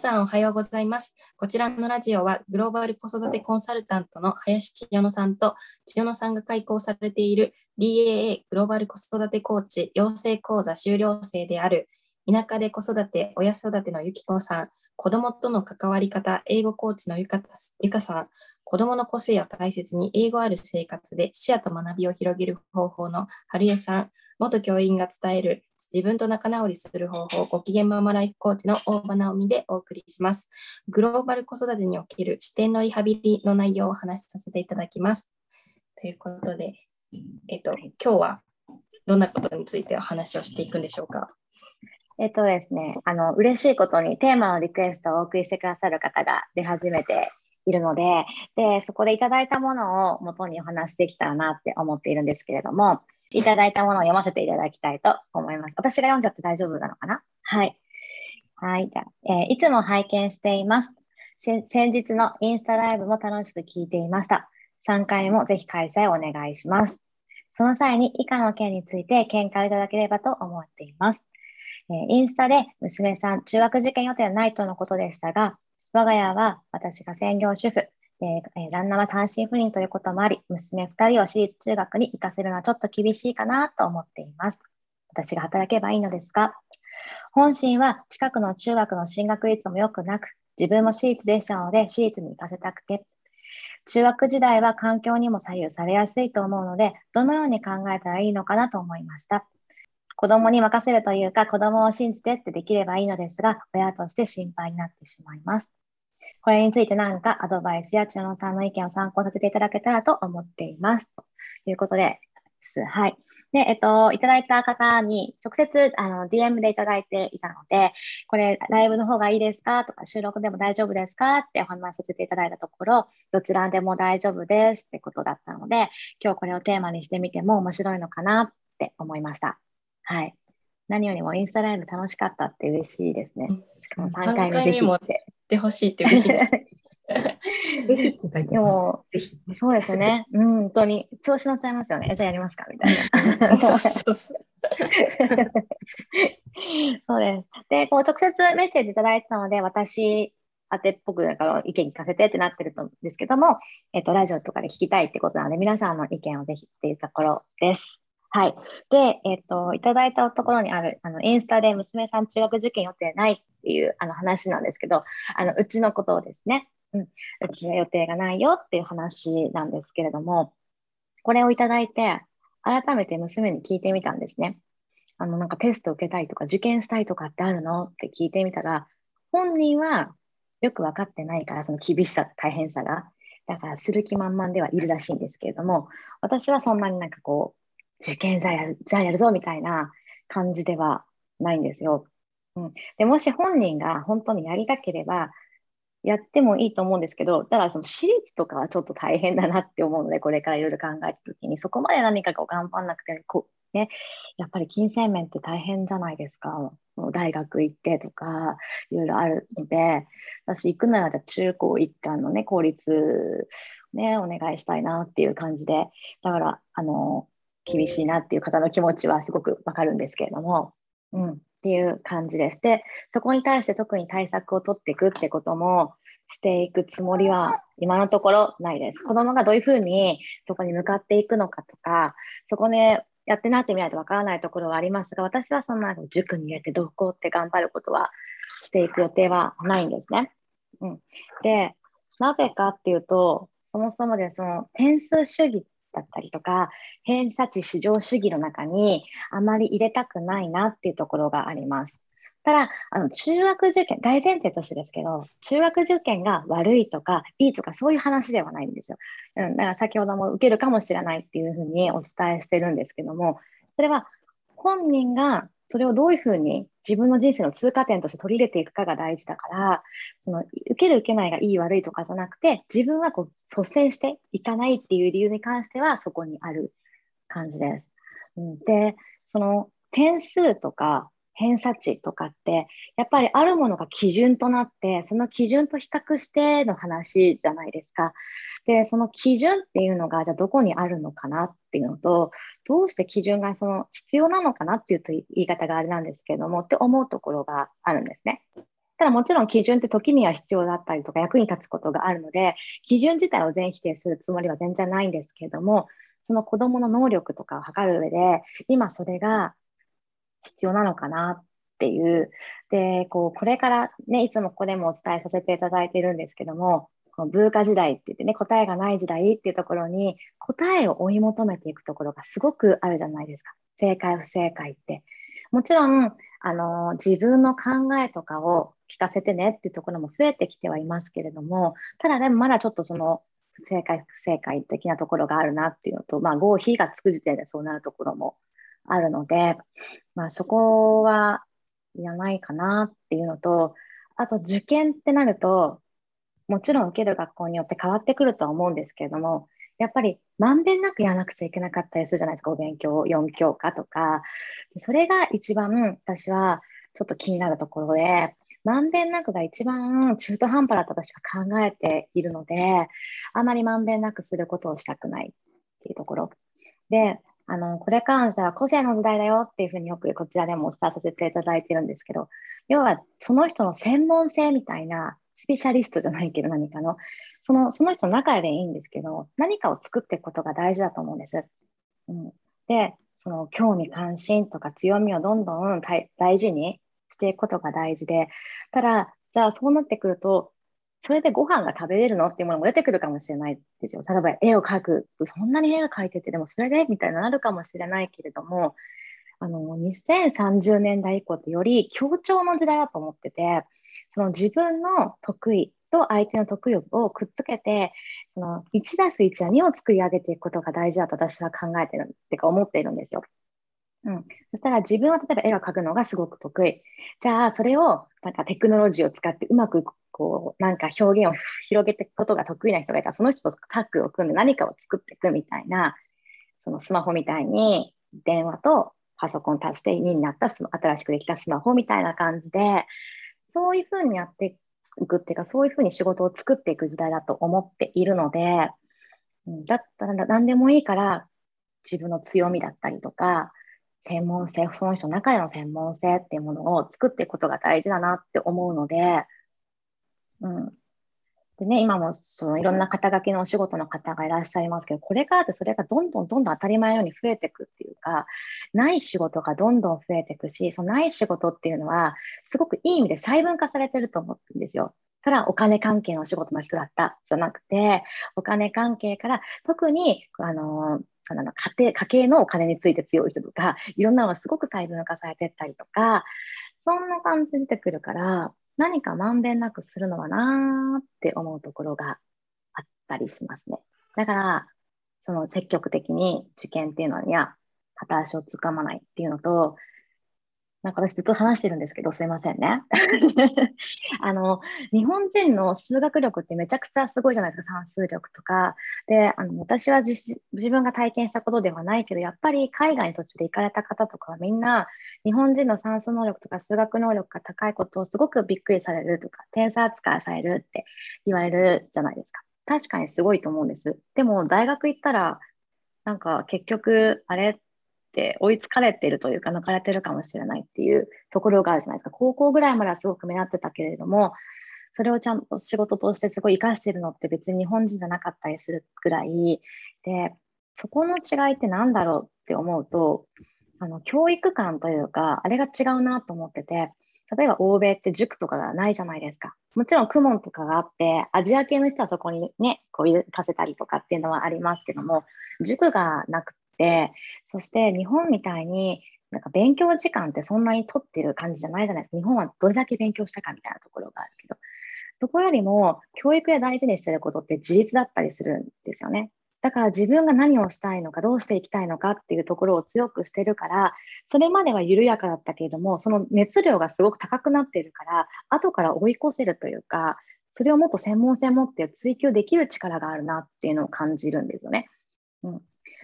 さんおはようございます。こちらのラジオはグローバル子育てコンサルタントの林千代野さんと千代野さんが開講されている DAA グローバル子育てコーチ養成講座修了生である田舎で子育て親育てのゆきこさん、子どもとの関わり方英語コーチのゆかさん、子どもの個性を大切に英語ある生活で視野と学びを広げる方法の春江さん、元教員が伝える自分と仲直りする方法、ご機嫌ママライフコーチの大場直美でお送りします。グローバル子育てにおける視点のリハビリの内容をお話しさせていただきます。ということで、今日はどんなことについてお話をしていくんでしょうか。ですね、嬉しいことにテーマのリクエストをお送りしてくださる方が出始めているので、そこでいただいたものを元にお話できたらなって思っているんですけれども、いただいたものを読ませていただきたいと思います。私が読んじゃって大丈夫なのかな？はい。はい。じゃあ、いつも拝見しています。先日のインスタライブも楽しく聞いていました。3回もぜひ開催お願いします。その際に以下の件について見解をいただければと思っています。インスタで娘さん、中学受験予定はないとのことでしたが、我が家は私が専業主婦。旦那は単身赴任ということもあり、娘2人を私立中学に行かせるのはちょっと厳しいかなと思っています。私が働けばいいのですが、本心は近くの中学の進学率も良くなく、自分も私立でしたので私立に行かせたくて、中学時代は環境にも左右されやすいと思うので、どのように考えたらいいのかなと思いました。子供に任せるというか、子供を信じてってできればいいのですが、親として心配になってしまいます。これについて何かアドバイスや千代野さんの意見を参考させていただけたらと思っています。ということです。はい。で、いただいた方に直接DM でいただいていたので、これライブの方がいいですかとか、収録でも大丈夫ですかってお話しさせていただいたところ、どちらでも大丈夫ですってことだったので、今日これをテーマにしてみても面白いのかなって思いました。はい。何よりもインスタライブ楽しかったって嬉しいですね。しかも3回目ぜひって。でほしいって嬉しいです。でもそうですね。本当に調子乗っちゃいますよね。じゃあやりますかみたいな。そうです。で、こう直接メッセージいただいてたので、私宛てっぽくだから意見聞かせてってなってるんですけども、ラジオとかで聞きたいってことなので、皆さんの意見をぜひっていうところです。はい。で、いただいたところにある、インスタで娘さん中学受験予定ないっていう話なんですけど、うちのことをですね、うちは予定がないよっていう話なんですけれども、これをいただいて、改めて娘に聞いてみたんですね。なんかテスト受けたいとか、受験したいとかってあるのって聞いてみたら、本人はよく分かってないから、その厳しさと大変さが、だからする気満々ではいるらしいんですけれども、私はそんなになんかこう、受験じゃあやるぞみたいな感じではないんですよ。でもし本人が本当にやりたければやってもいいと思うんですけど、ただその私立とかはちょっと大変だなって思うので、これからいろいろ考えたときにそこまで何かこう頑張んなくてね、やっぱり金銭面って大変じゃないですか。大学行ってとかいろいろあるので、私行くならじゃあ中高一貫のね、公立ねお願いしたいなっていう感じで、だから厳しいなっていう方の気持ちはすごくわかるんですけれども、っていう感じです。で、そこに対して特に対策を取っていくってこともしていくつもりは今のところないです。子どもがどういうふうにそこに向かっていくのかとか、そこでやってなってみないとわからないところはありますが、私はそんな塾に入れてどうこうって頑張ることはしていく予定はないんですね。で、なぜかっていうと、そもそもでその点数主義だったりとか、偏差値至上主義の中にあまり入れたくないなっていうところがあります。ただ、中学受験、大前提としてですけど、中学受験が悪いとかいいとかそういう話ではないんですよ。だから先ほども受けるかもしれないっていうふうにお伝えしてるんですけども、それは本人がそれをどういうふうに自分の人生の通過点として取り入れていくかが大事だから、その受ける受けないがいい悪いとかじゃなくて、自分はこう率先していかないっていう理由に関してはそこにある感じです。で、その点数とか偏差値とかって、やっぱりあるものが基準となって、その基準と比較しての話じゃないですか。で、その基準っていうのが、じゃあどこにあるのかなっていうのと、どうして基準がその必要なのかなっていうと言い方があれなんですけれども、って思うところがあるんですね。ただもちろん基準って時には必要だったりとか役に立つことがあるので、基準自体を全否定するつもりは全然ないんですけれども、その子どもの能力とかを測る上で今それが必要なのかなっていう。で、これからね、いつもここでもお伝えさせていただいているんですけども、このブーカ時代って言ってね、答えがない時代っていうところに答えを追い求めていくところがすごくあるじゃないですか。正解不正解って。もちろん自分の考えとかを聞かせてねっていうところも増えてきてはいますけれども、ただでもまだちょっとその正解不正解的なところがあるなっていうのと、合否がつく時点でそうなるところもあるので、そこはいらないかなっていうのと、あと受験ってなるともちろん受ける学校によって変わってくるとは思うんですけれども、やっぱりまんべんなくやらなくちゃいけなかったりするじゃないですか、お勉強4教科とか。それが一番私はちょっと気になるところで、まんべんなくが一番中途半端だと私は考えているので、あまりまんべんなくすることをしたくないっていうところで、これ関しては個性の時代だよっていうふうによくこちらでもお伝えさせていただいてるんですけど、要はその人の専門性みたいな、スペシャリストじゃないけど何かのその人の中でいいんですけど、何かを作っていくことが大事だと思うんです。で、その興味関心とか強みをどんどん大事にしていくことが大事で、ただじゃあそうなってくると、それでご飯が食べれるのっていうものも出てくるかもしれないですよ。例えば絵を描く、そんなに絵が描いててでもそれでみたいになるかもしれないけれども、2030年代以降ってより協調の時代だと思ってて。その自分の得意と相手の得意をくっつけて、その 1+1 は2を作り上げていくことが大事だと私は考えてるっていうか思っているんですよ。そしたら自分は例えば絵を描くのがすごく得意。じゃあそれをなんかテクノロジーを使ってうまくなんか表現を広げていくことが得意な人がいたら、その人とタッグを組んで何かを作っていくみたいな、そのスマホみたいに電話とパソコン足して2になった新しくできたスマホみたいな感じで、そういうふうにやっていくっていうか、そういうふうに仕事を作っていく時代だと思っているので、だったら何でもいいから自分の強みだったりとか専門性、その人の中での専門性っていうものを作っていくことが大事だなって思うので、でね、今もそのいろんな肩書きのお仕事の方がいらっしゃいますけど、これからってそれがどんどん当たり前のように増えていくっていうか、ない仕事がどんどん増えていくし、そのない仕事っていうのはすごくいい意味で細分化されてると思うんですよ。ただお金関係のお仕事の人だったじゃなくて、お金関係から特に家計のお金について強い人とか、いろんなのがすごく細分化されてったりとか、そんな感じで出てくるから、何かまんべんなくするのはなーって思うところがあったりしますね。だからその積極的に受験っていうのには片足をつかまないっていうのと、なんか私ずっと話してるんですけどすいませんね日本人の数学力ってめちゃくちゃすごいじゃないですか、算数力とかで。私は自分が体験したことではないけど、やっぱり海外に途中で行かれた方とかはみんな日本人の算数能力とか数学能力が高いことをすごくびっくりされるとか、天才扱いされるって言われるじゃないですか。確かにすごいと思うんです。でも大学行ったらなんか結局あれ追いつかれてるというか抜かれてるかもしれないっていうところがあるじゃないですか。高校ぐらいまではすごく目立ってたけれども、それをちゃんと仕事としてすごい生かしてるのって別に日本人じゃなかったりするぐらいで、そこの違いって何だろうって思うと、教育観というかあれが違うなと思ってて、例えば欧米って塾とかがないじゃないですか。もちろん公文とかがあってアジア系の人はそこにね行かせたりとかっていうのはありますけども、塾がなくて、そして日本みたいになんか勉強時間ってそんなに取ってる感じじゃないじゃないですか。日本はどれだけ勉強したかみたいなところがあるけど、そこよりも教育で大事にしてることって自立だったりするんですよね。だから自分が何をしたいのか、どうしていきたいのかっていうところを強くしてるから、それまでは緩やかだったけれども、その熱量がすごく高くなっているから後から追い越せるというか、それをもっと専門性持って追求できる力があるなっていうのを感じるんですよね。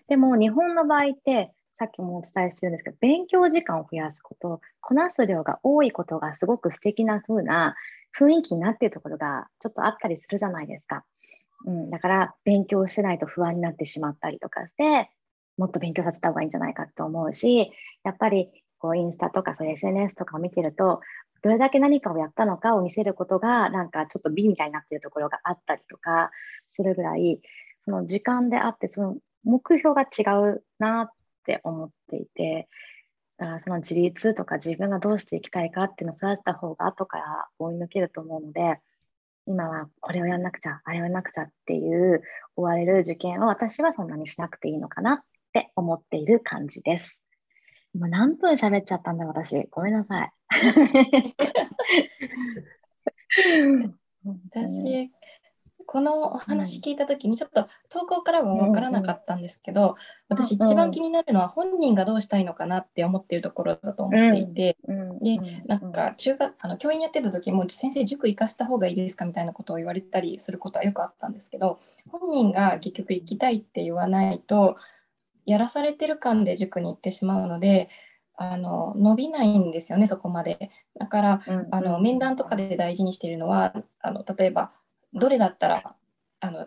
でも日本の場合ってさっきもお伝えしてるんですけど、勉強時間を増やすこと、こなす量が多いことがすごく素敵な風な雰囲気になっているところがちょっとあったりするじゃないですか。だから勉強してないと不安になってしまったりとかして、もっと勉強させた方がいいんじゃないかと思うし、やっぱりインスタとかそういう SNS とかを見てると、どれだけ何かをやったのかを見せることがなんかちょっと美みたいになっているところがあったりとかするぐらい、その時間であってその目標が違うなって思っていて、その自立とか自分がどうしていきたいかっていうのを育てた方が後から追い抜けると思うので、今はこれをやんなくちゃあれをやんなくちゃっていう追われる受験を私はそんなにしなくていいのかなって思っている感じです。今何分喋っちゃったんだ私、ごめんなさい。私このお話聞いた時にちょっと投稿からも分からなかったんですけど、私一番気になるのは本人がどうしたいのかなって思っているところだと思っていて、でなんか教員やってた時も先生塾行かせた方がいいですかみたいなことを言われたりすることはよくあったんですけど、本人が結局行きたいって言わないとやらされてる感で塾に行ってしまうので、伸びないんですよねそこまで。だから面談とかで大事にしているのは例えばどれだったら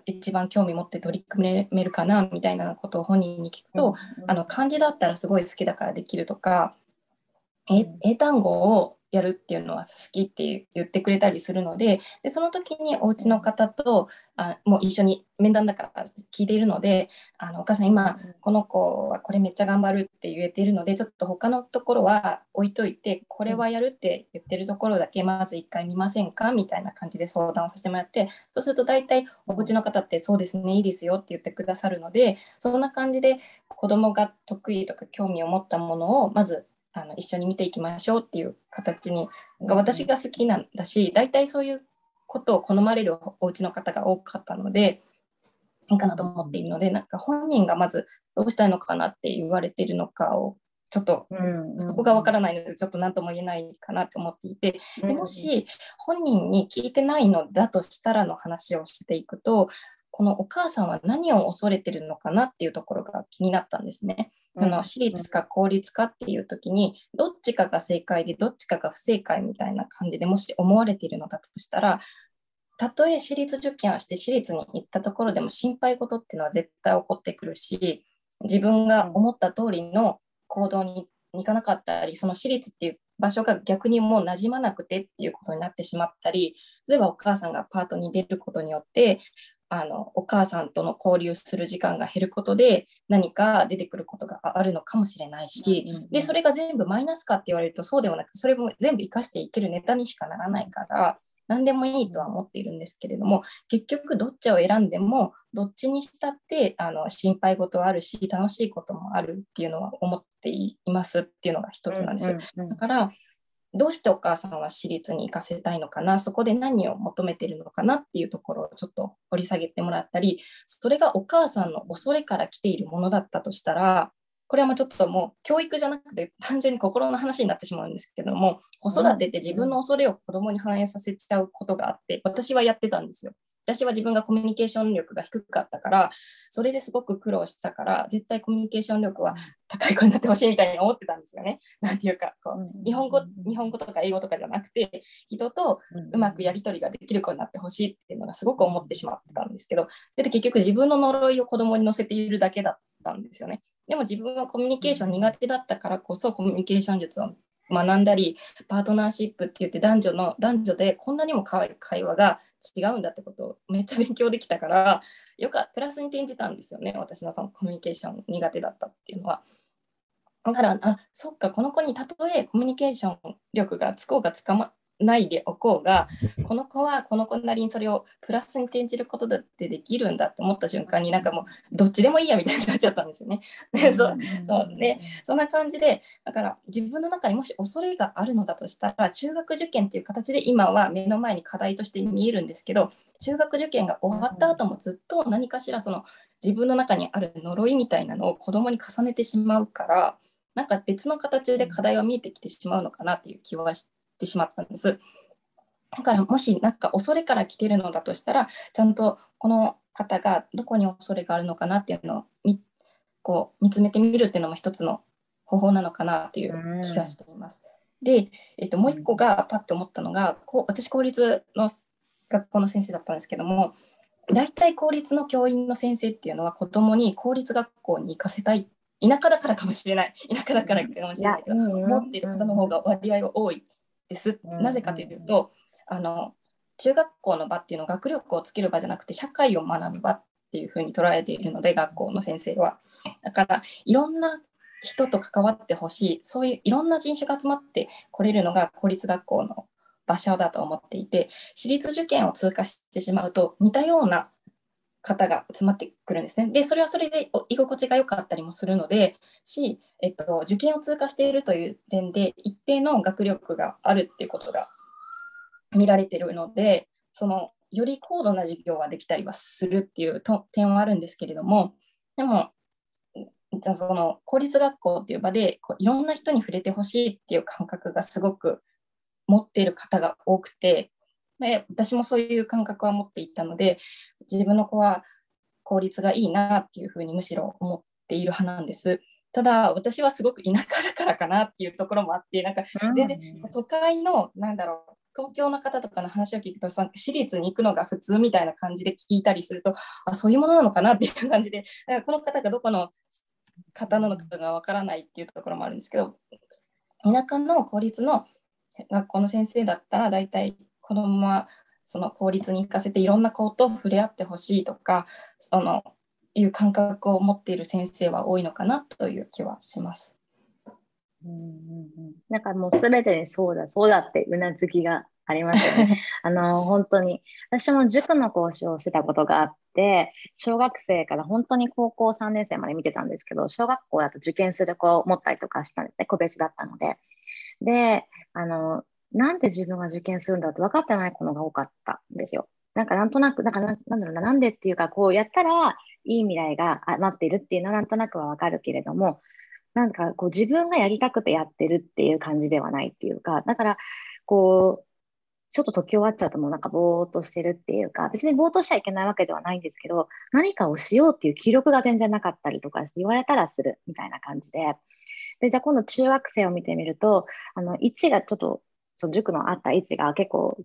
一番興味持って取り組めるかなみたいなことを本人に聞くと、漢字だったらすごい好きだからできるとか、英単語をやるっていうのは好きって言ってくれたりするの でその時にお家の方ともう一緒に面談だから聞いているので、お母さん今この子はこれめっちゃ頑張るって言えているのでちょっと他のところは置いといてこれはやるって言ってるところだけまず一回見ませんかみたいな感じで相談をさせてもらって、そうすると大体お家の方ってそうですねいいですよって言ってくださるので、そんな感じで子どもが得意とか興味を持ったものをまず一緒に見ていきましょうっていう形に、私が好きなんだし大体そういうことを好まれるお家の方が多かったのでいいかなと思っているので、なんか本人がまずどうしたいのかなって言われているのかをちょっとそこがわからないのでちょっと何とも言えないかなと思っていて、でもし本人に聞いてないのだとしたらの話をしていくと、このお母さんは何を恐れてるのかなっていうところが気になったんですね。私立か公立かっていう時にどっちかが正解でどっちかが不正解みたいな感じでもし思われているのだとしたら、たとえ私立受験をして私立に行ったところでも心配事っていうのは絶対起こってくるし、自分が思った通りの行動に行かなかったり、その私立っていう場所が逆にもう馴染まなくてっていうことになってしまったり、例えばお母さんがパートに出ることによってお母さんとの交流する時間が減ることで何か出てくることがあるのかもしれないし、でそれが全部マイナスかって言われるとそうではなく、それも全部生かしていけるネタにしかならないから何でもいいとは思っているんですけれども、結局どっちを選んでもどっちにしたって心配事はあるし楽しいこともあるっていうのは思っていますっていうのが一つなんです。だからどうしてお母さんは私立に行かせたいのかな、そこで何を求めているのかなっていうところをちょっと掘り下げてもらったり、それがお母さんの恐れから来ているものだったとしたら、これはちょっともう教育じゃなくて単純に心の話になってしまうんですけども、子育てって自分の恐れを子どもに反映させちゃうことがあって、私はやってたんですよ。私は自分がコミュニケーション力が低かったからそれですごく苦労したから、絶対コミュニケーション力は高い子になってほしいみたいに思ってたんですよね。なんていうか日本語とか英語とかじゃなくて人とうまくやり取りができる子になってほしいっていうのがすごく思ってしまったんですけど、で結局自分の呪いを子供に乗せているだけだったんですよね。でも自分はコミュニケーション苦手だったからこそコミュニケーション術を学んだり、パートナーシップって言って男女でこんなにも会話が違うんだってことをめっちゃ勉強できたからプラスに転じたんですよね。私のそのコミュニケーション苦手だったっていうのは。だからそっか、この子にたとえコミュニケーション力がつこうがつかまないでおこうが、この子はこの子なりにそれをプラスに転じることだってできるんだと思った瞬間になんかもうどっちでもいいやみたいになっちゃったんですよね。そんな感じで、だから自分の中にもし恐れがあるのだとしたら中学受験っていう形で今は目の前に課題として見えるんですけど、中学受験が終わった後もずっと何かしらその自分の中にある呪いみたいなのを子供に重ねてしまうから、なんか別の形で課題が見えてきてしまうのかなっていう気はしてしまったんです。だからもしなんか恐れから来てるのだとしたら、ちゃんとこの方がどこに恐れがあるのかなっていうのを見つめてみるっていうのも一つの方法なのかなという気がしています。で、もう一個がパッと思ったのが、私公立の学校の先生だったんですけども、大体公立の教員の先生っていうのは子どもに公立学校に行かせたい、田舎だからかもしれないけど思っている方の方が割合は多いです。なぜかというと、中学校の場っていうのは学力をつける場じゃなくて社会を学ぶ場っていうふうに捉えているので、学校の先生は。だからいろんな人と関わってほしい、そういういろんな人種が集まってこれるのが公立学校の場所だと思っていて、私立受験を通過してしまうと似たような方が集まってくるんですね。でそれはそれで居心地が良かったりもするのでし、受験を通過しているという点で一定の学力があるっていうことが見られているので、そのより高度な授業ができたりはするっていう点はあるんですけれども、でもその公立学校っていう場でいろんな人に触れてほしいっていう感覚がすごく持っている方が多くて、で私もそういう感覚は持っていたので、自分の子は公立がいいなっていうふうにむしろ思っている派なんです。ただ私はすごく田舎だからかなっていうところもあって、なんか全然都会の東京の方とかの話を聞くと、私立に行くのが普通みたいな感じで聞いたりすると、あ、そういうものなのかなっていう感じで、だからこの方がどこの方なのかがわからないっていうところもあるんですけど、田舎の公立の学校の先生だったらだいたい子どもはその公立に行かせていろんな子と触れ合ってほしいとか、そのいう感覚を持っている先生は多いのかなという気はします。なんかもう全てでそうだそうだってうなずきがありますね。本当に私も塾の講師をしてたことがあって、小学生から本当に高校3年生まで見てたんですけど、小学校だと受験する子を持ったりとかしたんですね。個別だったので。でなんで自分が受験するんだって分かってない子のが多かったんですよ。なんかなんとなく、なんだろうな、なんでっていうか、こうやったらいい未来が待っているっていうのはなんとなくは分かるけれども、なんかこう自分がやりたくてやってるっていう感じではないっていうか、だからこうちょっと解き終わっちゃうともうなんかぼーっとしてるっていうか、別にぼーっとしちゃいけないわけではないんですけど、何かをしようっていう気力が全然なかったりとかして、言われたらするみたいな感じで。でじゃあ今度中学生を見てみると、位置がちょっとその塾のあった位置が結構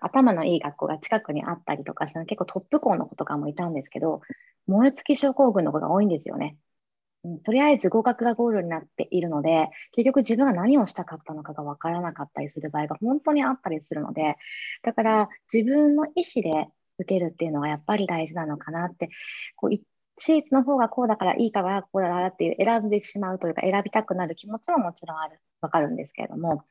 頭のいい学校が近くにあったりとかした、結構トップ校の子とかもいたんですけど、燃え尽き症候群の子が多いんですよね。とりあえず合格がゴールになっているので、結局自分が何をしたかったのかが分からなかったりする場合が本当にあったりするので、だから自分の意思で受けるっていうのがやっぱり大事なのかなって、こう私立の方がこうだからいいかはこうだからっていう選んでしまうというか、選びたくなる気持ちももちろん分かるんですけれども、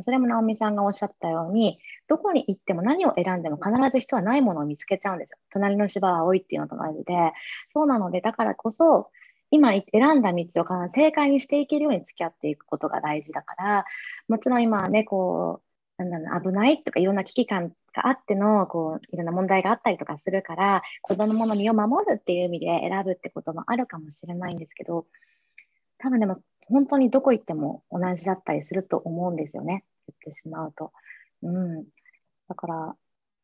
それも直美さんがおっしゃってたように、どこに行っても何を選んでも必ず人はないものを見つけちゃうんですよ。隣の芝は青いっていうのと同じで、そうなのでだからこそ今選んだ道を正解にしていけるように付き合っていくことが大事だから、もちろん今はね、こう危ないとかいろんな危機感があってのいろんな問題があったりとかするから、子どもの身を守るっていう意味で選ぶってこともあるかもしれないんですけど、多分でも本当にどこ行っても同じだったりすると思うんですよね、言ってしまうと。だから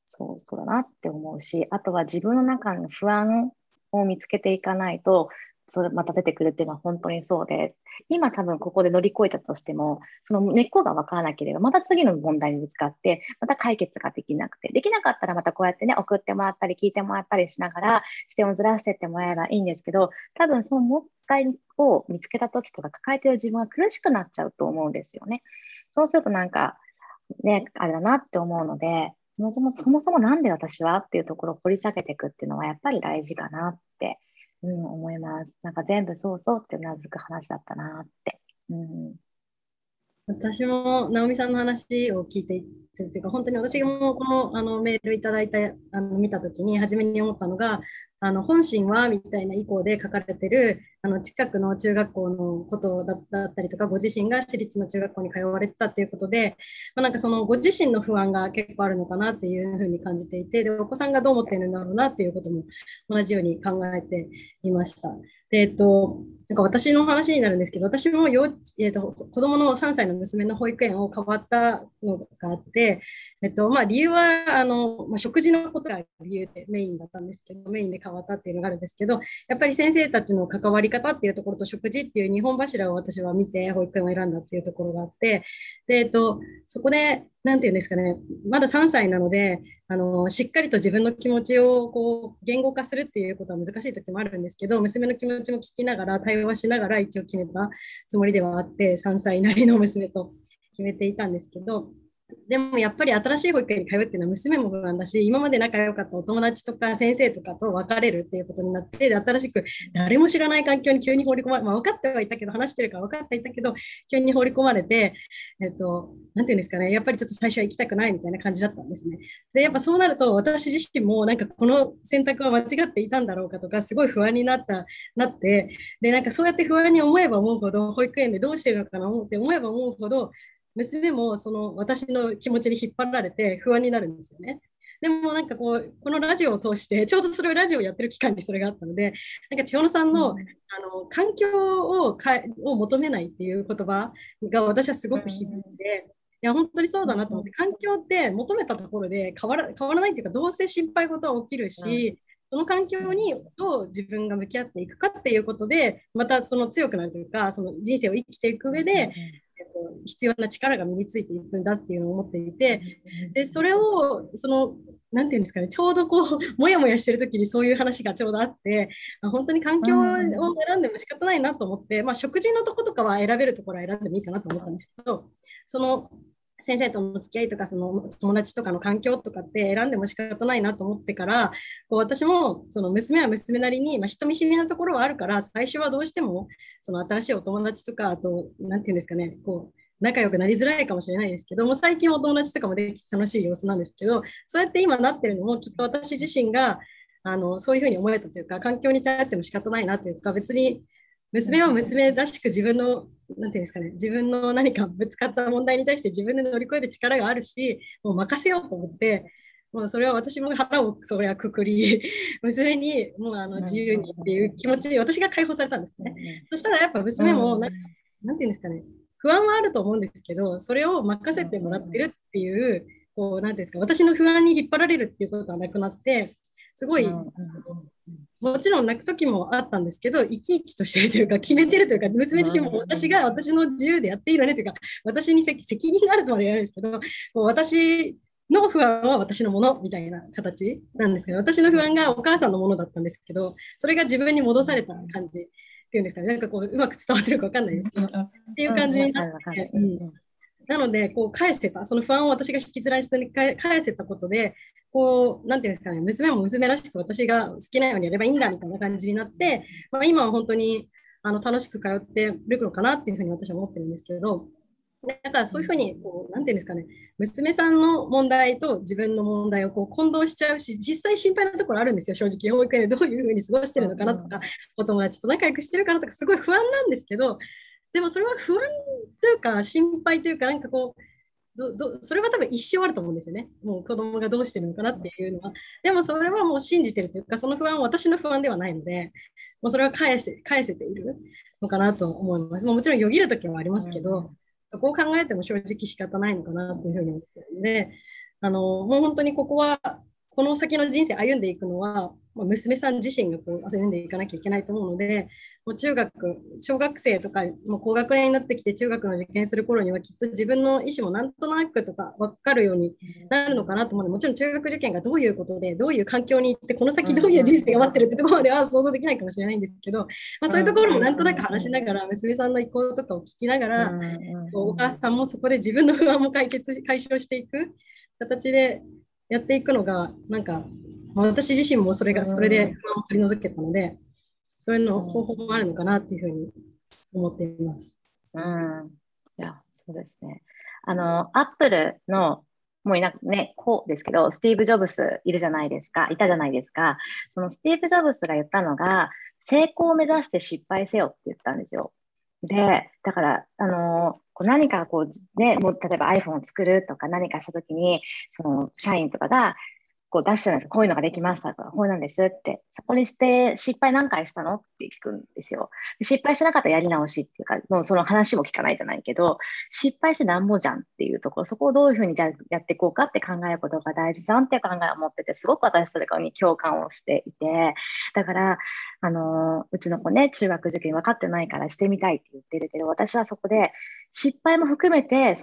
そうだなって思うし、あとは自分の中の不安を見つけていかないと、それまた出てくるっていうのは本当にそうで、今多分ここで乗り越えたとしても、その根っこが分からなければまた次の問題にぶつかって、また解決ができなくて、できなかったらまたこうやってね、送ってもらったり聞いてもらったりしながら視点をずらしてってもらえばいいんですけど、多分その問題を見つけた時とか抱えてる自分が苦しくなっちゃうと思うんですよね。そうするとなんかね、あれだなって思うので、そもそもなんで私はっていうところを掘り下げていくっていうのはやっぱり大事かなって思います。なんか全部そうってうなずく話だったなって、私も直美さんの話を聞いていて、というか本当に私もこのメールいただいた見た時に初めに思ったのが、本心はみたいな意向で書かれてる近くの中学校のことだったりとか、ご自身が私立の中学校に通われてたっていうことで、なんかそのご自身の不安が結構あるのかなっていうふうに感じていて、でお子さんがどう思ってるんだろうなっていうことも同じように考えていました。でなんか私の話になるんですけど、私も子供の3歳の娘の保育園を変わったのがあって、理由は食事のことが理由でメインだったんですけど、メインで変わったっていうのがあるんですけど、やっぱり先生たちの関わり方っていうところと食事っていう2本柱を私は見て保育園を選んだっていうところがあって、でそこでなんていうんですかね、まだ3歳なのでしっかりと自分の気持ちを言語化するっていうことは難しい時もあるんですけど、娘の気持ちも聞きながら対話しながら一応決めたつもりではあって、3歳なりの娘と。決めていたんですけど、でもやっぱり新しい保育園に通うっていうのは娘も不安だし、今まで仲良かったお友達とか先生とかと別れるっていうことになって、新しく誰も知らない環境に急に放り込まれ、分かってはいたけど、話してるから分かっていたけど急に放り込まれて、なんていうんですかね、やっぱりちょっと最初は行きたくないみたいな感じだったんですね。でやっぱそうなると私自身もなんかこの選択は間違っていたんだろうかとか、すごい不安になって、でなんかそうやって不安に思えば思うほど、保育園でどうしてるのかなって思えば思うほど、娘もその私の気持ちに引っ張られて不安になるんですよね。でもなんかこのラジオを通してちょうどそれをラジオやってる期間にそれがあったので、なんか千穂野さんの、環境を求めないっていう言葉が私はすごく響いて、いや本当にそうだなと思って、環境って求めたところで変わらないっていうか、どうせ心配事は起きるし、その環境にどう自分が向き合っていくかっていうことで、またその強くなるというか、その人生を生きていく上で必要な力が身についていくんだっていうのを思っていて、でそれをそのなんていうんですかね、ちょうどもやもやしてる時にそういう話がちょうどあって、本当に環境を選んでも仕方ないなと思って、食事のとことかは選べるところは選んでもいいかなと思ったんですけど、その先生との付き合いとか、その友達とかの環境とかって選んでも仕方ないなと思ってから、私もその娘は娘なりに、人見知りなところはあるから、最初はどうしてもその新しいお友達とか、あと何て言うんですかね、仲良くなりづらいかもしれないですけども、最近お友達とかもできて楽しい様子なんですけど、そうやって今なってるのもきっと私自身がそういうふうに思えたというか、環境に頼っても仕方ないなというか、別に娘は娘らしく自分のなんていうんですかね、自分の何かぶつかった問題に対して自分で乗り越える力があるし、もう任せようと思って、もうそれは私も腹をそれはくくり、娘にもう自由にっていう気持ちで私が解放されたんですね。そしたらやっぱ娘もなんていうんですかね、不安はあると思うんですけど、それを任せてもらってるっていう、なんていうんですか、私の不安に引っ張られるっていうことはなくなって、すごい。もちろん泣く時もあったんですけど、生き生きとしてるというか、決めてるというか、娘自身も私の自由でやっていいのねというか、私に責任があるとは言われるんですけど、私の不安は私のものみたいな形なんですけど、私の不安がお母さんのものだったんですけど、それが自分に戻された感じっていうんですかね、なんかうまく伝わってるか分かんないですけどっていう感じになって、なので返せた、その不安を私が引きずらずに返せたことで、なんていうんですかね、娘も娘らしく私が好きなようにやればいいんだみたいな感じになって、今は本当に楽しく通ってるのかなっていうふうに私は思ってるんですけど、だからそういうふうになんていうんですかね、娘さんの問題と自分の問題を混同しちゃうし、実際心配なところあるんですよ。正直保育園でどういうふうに過ごしてるのかなとか、お友達と仲良くしてるかなとか、すごい不安なんですけど、でもそれは不安というか心配というか、なんかそれは多分一生あると思うんですよね。もう子供がどうしてるのかなっていうのは。でもそれはもう信じてるというか、その不安は私の不安ではないので、もうそれは返せているのかなと思います。もちろんよぎるときはありますけど、そこを考えても正直仕方ないのかなというふうに思ってるので、もう本当にここはこの先の人生歩んでいくのは、娘さん自身が歩んでいかなきゃいけないと思うので、もう小学生とかもう高学年になってきて、中学の受験する頃にはきっと自分の意思もなんとなくとか分かるようになるのかなと思うので、もちろん中学受験がどういうことでどういう環境に行って、この先どういう人生が待ってるってところまでは想像できないかもしれないんですけど、そういうところもなんとなく話しながら、娘さんの意向とかを聞きながら、お母さんもそこで自分の不安も解消していく形でやっていくのが、なんか私自身もそれで不安を取り除けたので、そういうの方法もあるのかなっていうふうに思っています。いや、そうですね。アップルのもういなくね、ですけど、スティーブ・ジョブスいたじゃないですか。そのスティーブ・ジョブスが言ったのが、成功を目指して失敗せよって言ったんですよ。で、だから何かもう例えば iPhone を作るとか何かしたときに、その社員とかが出してるんです。こういうのができましたとか、こうなんですって、そこにして失敗何回したのって聞くんですよ。失敗しなかったらやり直しっていうか、もうその話も聞かないじゃないけど、失敗してなんぼじゃんっていうところ、そこをどういうふうにじゃやっていこうかって考えることが大事じゃんっていう考えを持ってて、すごく私それに共感をしていて、だから、うちの子ね、中学受験分かってないからしてみたいって言ってるけど、私はそこで失敗も含めて、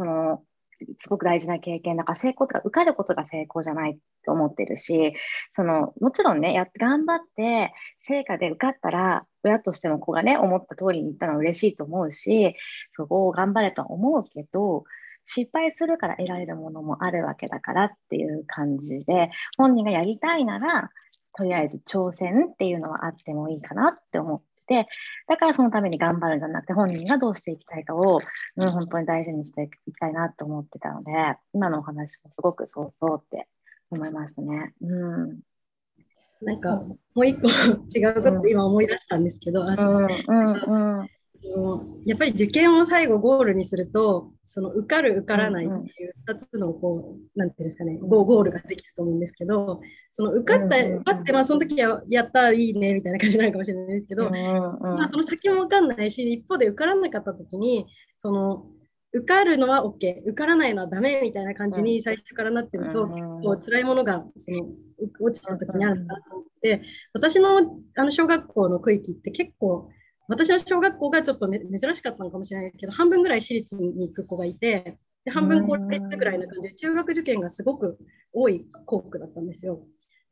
すごく大事な経験だから、成功とか受かることが成功じゃないと思ってるし、もちろんね、頑張って成果で受かったら親としても子がね思った通りにいったのは嬉しいと思うし、そこを頑張れとは思うけど、失敗するから得られるものもあるわけだからっていう感じで、本人がやりたいならとりあえず挑戦っていうのはあってもいいかなって思って、だからそのために頑張るんじゃなくて、本人がどうしていきたいかを、本当に大事にしていきたいなと思ってたので、今のお話もすごくそうそうって思いましたね。なんかもう一個違うこと今思い出したんですけど、やっぱり受験を最後ゴールにすると、その受かる受からないっていう2つのこう、なんていうんですかね、ゴールができると思うんですけど、その受かって、まあその時はやったいいねみたいな感じになるかもしれないですけど、その先も分かんないし、一方で受からなかった時に、その受かるのは OK、 受からないのはダメみたいな感じに最初からなってると、結構辛いものがその落ちた時にあるんだと思って、私の小学校の区域って結構、私の小学校がちょっと珍しかったのかもしれないけど、半分ぐらい私立に行く子がいて、で半分高齢ぐらいな感じで、中学受験がすごく多い校区だったんですよ。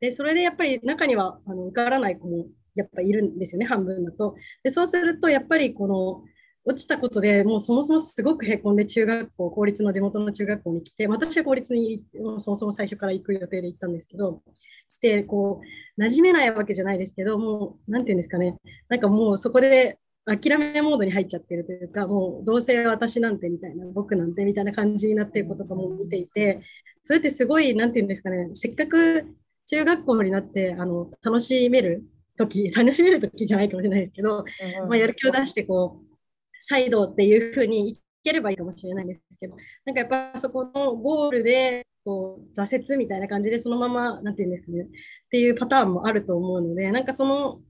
でそれでやっぱり中には受からない子もやっぱいるんですよね、半分だと。でそうするとやっぱりこの落ちたことでもうそもそもすごくへこんで、中学校、公立の地元の中学校に来て、私は公立にそもそも最初から行く予定で行ったんですけど、来てこう馴染めないわけじゃないですけど、もうなんていうんですかね、なんかもうそこで諦めモードに入っちゃってるというか、もうどうせ私なんてみたいな、僕なんてみたいな感じになっていることとかも見ていて、それってすごいなんていうんですかね、せっかく中学校になって楽しめる時じゃないかもしれないですけど、やる気を出してこう再度っていう風にいければいいかもしれないんですけど、なんかやっぱそこのゴールでこう挫折みたいな感じでそのままなんていうんですかねっていうパターンもあると思うので、なんかそこ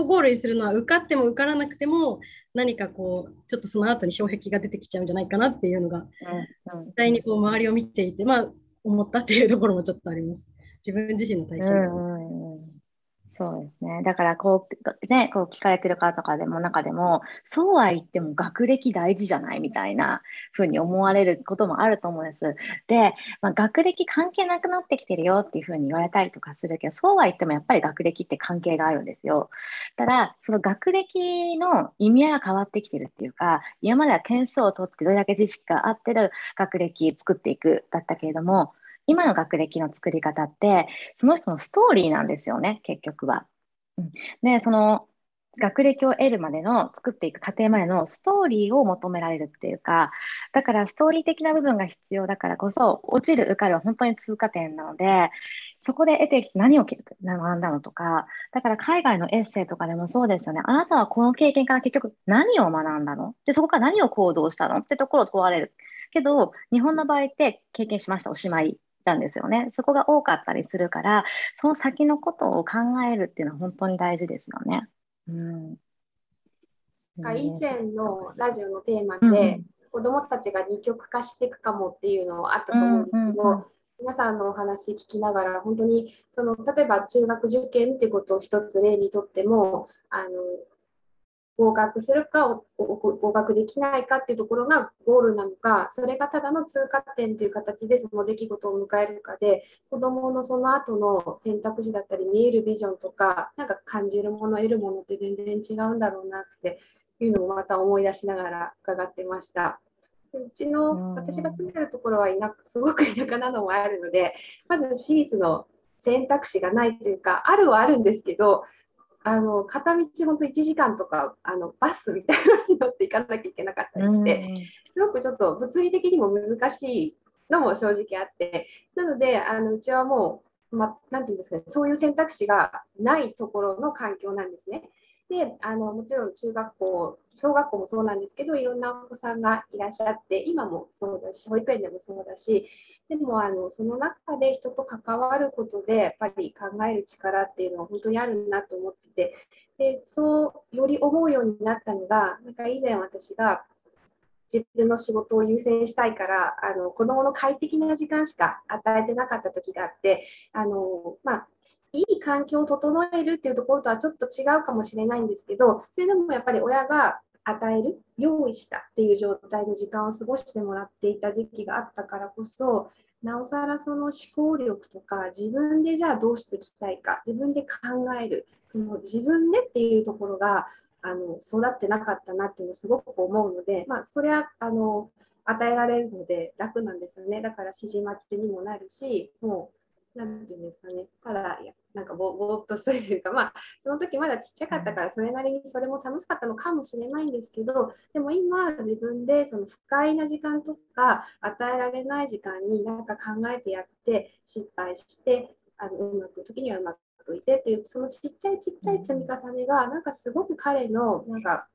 をゴールにするのは受かっても受からなくても何かこうちょっとその後に障壁が出てきちゃうんじゃないかなっていうのが、実際にこう周りを見ていて思ったっていうところもちょっとあります、自分自身の体験。そうですね。だからこう聞かれてる方とかでも中でも、そうは言っても学歴大事じゃないみたいな風に思われることもあると思うんです。で、学歴関係なくなってきてるよっていう風に言われたりとかするけど、そうは言ってもやっぱり学歴って関係があるんですよ。ただその学歴の意味合いが変わってきてるっていうか、今までは点数を取ってどれだけ知識が合ってる学歴作っていくだったけれども、今の学歴の作り方ってその人のストーリーなんですよね、結局は。でその学歴を得るまでの作っていく過程までのストーリーを求められるっていうか、だからストーリー的な部分が必要だからこそ、落ちる受かるは本当に通過点なので、そこで得て何を学んだのとか、だから海外のエッセイとかでもそうですよね。あなたはこの経験から結局何を学んだので、そこから何を行動したのってところを問われるけど、日本の場合って経験しましたおしまいなんですよね。そこが多かったりするから、その先のことを考えるっていうのは本当に大事ですよね。以前のラジオのテーマで、子どもたちが二極化していくかもっていうのがあったと思うんですけど、皆さんのお話聞きながら、本当にその例えば中学受験っていうことを一つ例にとっても、合格するか合格できないかっていうところがゴールなのか、それがただの通過点という形でその出来事を迎えるかで、子どものその後の選択肢だったり見えるビジョンとか、なんか感じるもの得るものって全然違うんだろうなっていうのをまた思い出しながら伺ってました。私が住んでるところはすごく田舎なのもあるので、まず私立の選択肢がないというか、あるはあるんですけど、片道ほんと1時間とかバスみたいなのに乗って行かなきゃいけなかったりして、すごくちょっと物理的にも難しいのも正直あって、なのでうちはもう、なんていうんですかね、そういう選択肢がないところの環境なんですね。でもちろん中学校小学校もそうなんですけど、いろんなお子さんがいらっしゃって、今もそうだし保育園でもそうだし、でもその中で人と関わることでやっぱり考える力っていうのは本当にあるなと思ってて、でそうより思うようになったのが、なんか以前私が自分の仕事を優先したいから子どもの快適な時間しか与えてなかった時があって、いい環境を整えるっていうところとはちょっと違うかもしれないんですけど、それでもやっぱり親が与える用意したっていう状態の時間を過ごしてもらっていた時期があったからこそ、なおさらその思考力とか、自分でじゃあどうしていきたいか、自分で考える、自分でっていうところが育ってなかったなっていうのをすごく思うので、それは与えられるので楽なんですよね。だから指示待ちにもなるし、もうなんていうんですかね、ただなんかぼーっとしたりというか、まあその時まだちっちゃかったからそれなりにそれも楽しかったのかもしれないんですけど、でも今自分でその不快な時間とか与えられない時間に何か考えてやって失敗してうまく時にはうまくいてっていうそのちっちゃい積み重ねがなんかすごく彼のなんか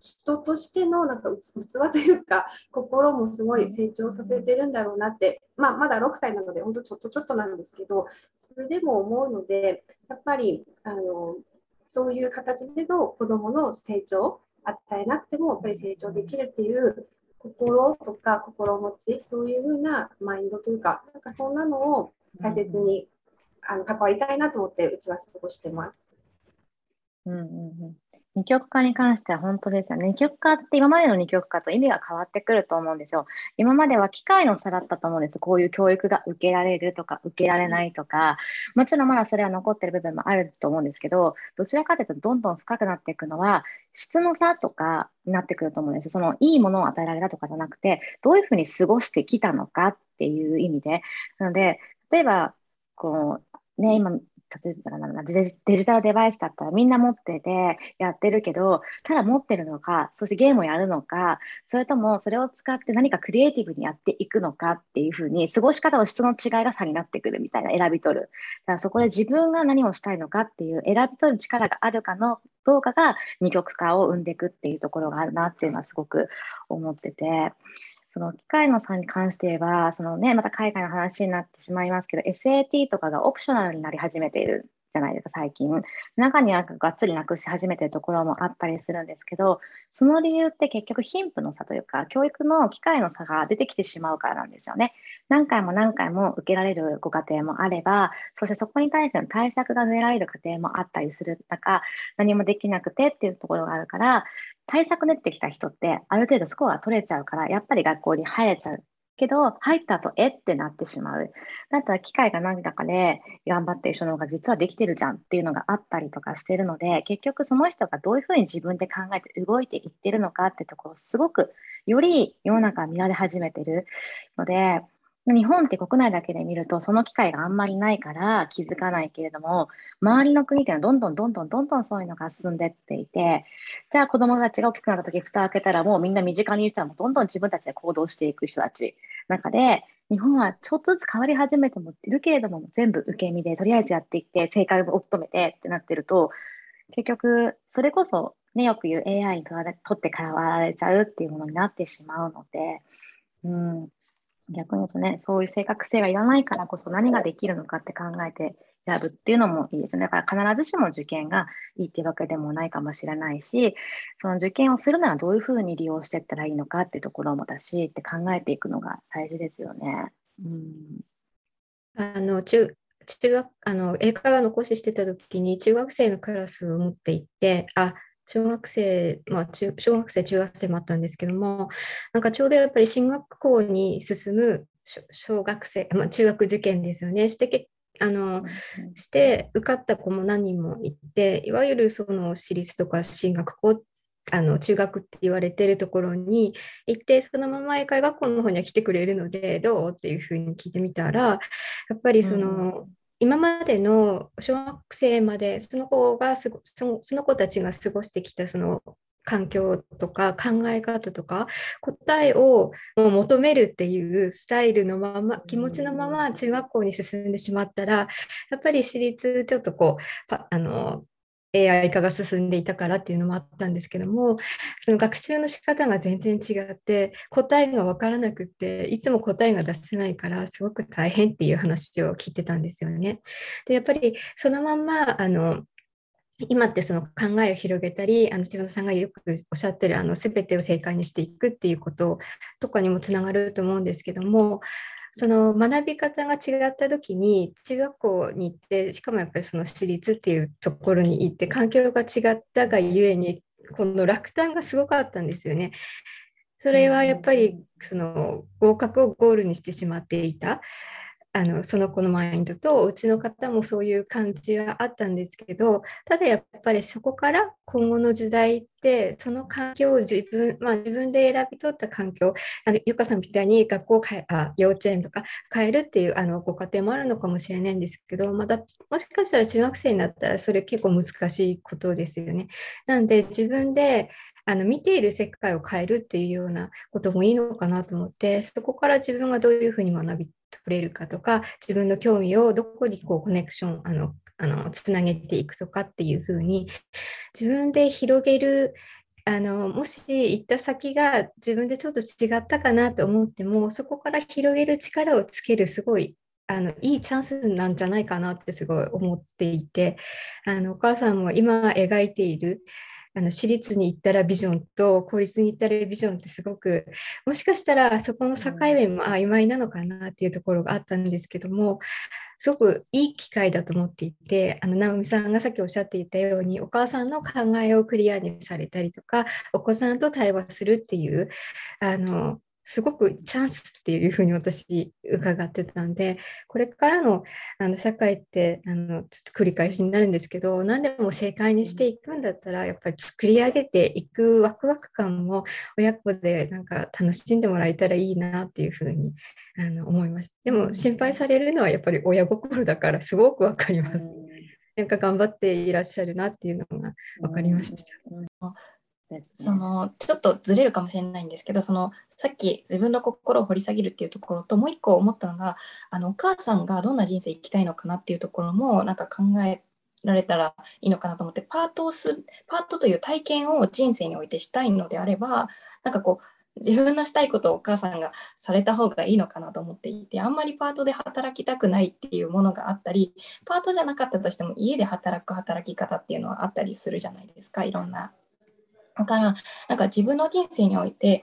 人としてのなんか器というか心もすごい成長させてるんだろうなって、まあ、まだ6歳なので本当ちょっとなんですけど、それでも思うので、やっぱりそういう形での子どもの成長与えなくてもやっぱり成長できるっていう心とか心持ち、そういうふうなマインドというか、なんかそんなのを大切に関わりたいなと思ってうちは過ごしてます。うんうんうん、二極化に関しては本当ですよね。二極化って今までの二極化と意味が変わってくると思うんですよ。今までは機会の差だったと思うんです。こういう教育が受けられるとか受けられないとか、もちろんまだそれは残ってる部分もあると思うんですけど、どちらかというとどんどん深くなっていくのは質の差とかになってくると思うんです。そのいいものを与えられたとかじゃなくて、どういうふうに過ごしてきたのかっていう意味で。なので例えばこうね、今例えばデジタルデバイスだったらみんな持っててやってるけど、ただ持ってるのか、そしてゲームをやるのか、それともそれを使って何かクリエイティブにやっていくのかっていう風に過ごし方の質の違いが差になってくるみたいな、選び取る。だからそこで自分が何をしたいのかっていう選び取る力があるかのどうかが二極化を生んでいくっていうところがあるなっていうのはすごく思ってて。その機会の差に関して言えば、そのね、また海外の話になってしまいますけど、 SAT とかがオプショナルになり始めているじゃないですか最近。中にはがっつりなくし始めているところもあったりするんですけど、その理由って結局貧富の差というか教育の機会の差が出てきてしまうからなんですよね。何回も受けられるご家庭もあれば、そしてそこに対しての対策が練られる家庭もあったりする中、何もできなくてっていうところがあるから、対策練ってきた人ってある程度スコアが取れちゃうから、やっぱり学校に入れちゃうけど、入った後ってなってしまう。だったら機会が何だかで頑張ってる人の方が実はできてるじゃんっていうのがあったりとかしてるので、結局その人がどういうふうに自分で考えて動いていってるのかってところをすごくより世の中は見られ始めてるので、日本って国内だけで見るとその機会があんまりないから気づかないけれども、周りの国っていうのはどんどんそういうのが進んでっていて、じゃあ子どもたちが大きくなった時蓋開けたらもうみんな身近にいる人はもうどんどん自分たちで行動していく人たちの中で、日本はちょっとずつ変わり始めてもいるけれども、全部受け身でとりあえずやっていって正解を求めてってなってると、結局それこそね、よく言う AI にとって変わられちゃうっていうものになってしまうので、逆に言うとね、そういう正確性がいらないからこそ何ができるのかって考えて選ぶっていうのもいいですね。だから必ずしも受験がいいっていうわけでもないかもしれないし、その受験をするならどういうふうに利用していったらいいのかっていうところもだしって考えていくのが大事ですよね。英会話の講師してた時に中学生のクラスを持って行って、小学生、中学生もあったんですけども、なんかちょうどやっぱり進学校に進む小学生、中学受験ですよね、して受かった子も何人もいて、いわゆるその私立とか進学校、中学って言われてるところに行って、そのまま英会学校の方には来てくれるのでどうっていうふうに聞いてみたら、やっぱりその、今までの小学生までその子たちが過ごしてきたその環境とか考え方とか答えをもう求めるっていうスタイルのまま、気持ちのまま中学校に進んでしまったら、やっぱり私立ちょっとAI 化が進んでいたからっていうのもあったんですけども、その学習の仕方が全然違って、答えが分からなくって、いつも答えが出せないからすごく大変っていう話を聞いてたんですよね。でやっぱりそのまま今ってその考えを広げたり、千葉さんがよくおっしゃってる全てを正解にしていくっていうこととかにもつながると思うんですけども、その学び方が違った時に中学校に行って、しかもやっぱりその私立っていうところに行って環境が違ったがゆえに、この落胆がすごかったんですよね。それはやっぱりその合格をゴールにしてしまっていたその子のマインドとうちの方もそういう感じはあったんですけど、ただやっぱりそこから今後の時代ってその環境を自分で選び取った環境、ゆかさんみたいに学校を幼稚園とか変えるっていうご家庭もあるのかもしれないんですけど、まだもしかしたら中学生になったらそれ結構難しいことですよね。なんで自分で見ている世界を変えるっていうようなこともいいのかなと思って、そこから自分がどういうふうに学び取れるかとか、自分の興味をどこにコネクションつなげていくとかっていうふうに自分で広げる、もし行った先が自分でちょっと違ったかなと思っても、そこから広げる力をつけるすごいいいチャンスなんじゃないかなってすごい思っていて、お母さんも今描いている私立に行ったらビジョンと公立に行ったらビジョンってすごく、もしかしたらそこの境目も曖昧なのかなっていうところがあったんですけども、すごくいい機会だと思っていて、直美さんがさっきおっしゃっていたようにお母さんの考えをクリアにされたりとか、お子さんと対話するっていうすごくチャンスっていうふうに私伺ってたんで、これからの社会ってちょっと繰り返しになるんですけど、何でも正解にしていくんだったらやっぱり作り上げていくワクワク感も親子でなんか楽しんでもらえたらいいなっていうふうに思います。でも心配されるのはやっぱり親心だからすごくわかります。なんか頑張っていらっしゃるなっていうのがわかりました。そのちょっとずれるかもしれないんですけど、さっき自分の心を掘り下げるっていうところと、もう一個思ったのがお母さんがどんな人生生きたいのかなっていうところもなんか考えられたらいいのかなと思って、パートという体験を人生においてしたいのであれば、なんか自分のしたいことをお母さんがされた方がいいのかなと思っていて、あんまりパートで働きたくないっていうものがあったり、パートじゃなかったとしても家で働く働き方っていうのはあったりするじゃないですか、いろんな。だからなんか自分の人生において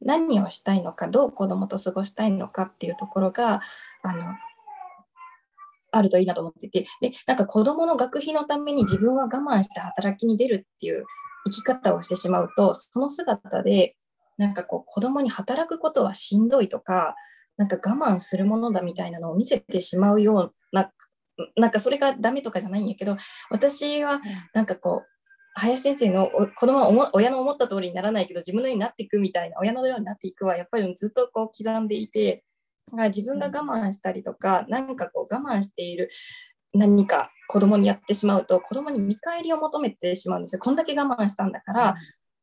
何をしたいのか、どう子どもと過ごしたいのかっていうところがあるといいなと思っていて、でなんか子どもの学費のために自分は我慢して働きに出るっていう生き方をしてしまうと、その姿でなんか子どもに働くことはしんどいとか、なんか我慢するものだみたいなのを見せてしまうような、なんかそれがダメとかじゃないんやけど、私はなんか林先生の子供は親の思った通りにならないけど自分のようになっていくみたいな、親のようになっていくはやっぱりずっと刻んでいて、だから自分が我慢したりとか、なんか我慢している何か子供にやってしまうと、子供に見返りを求めてしまうんですよ。こんだけ我慢したんだから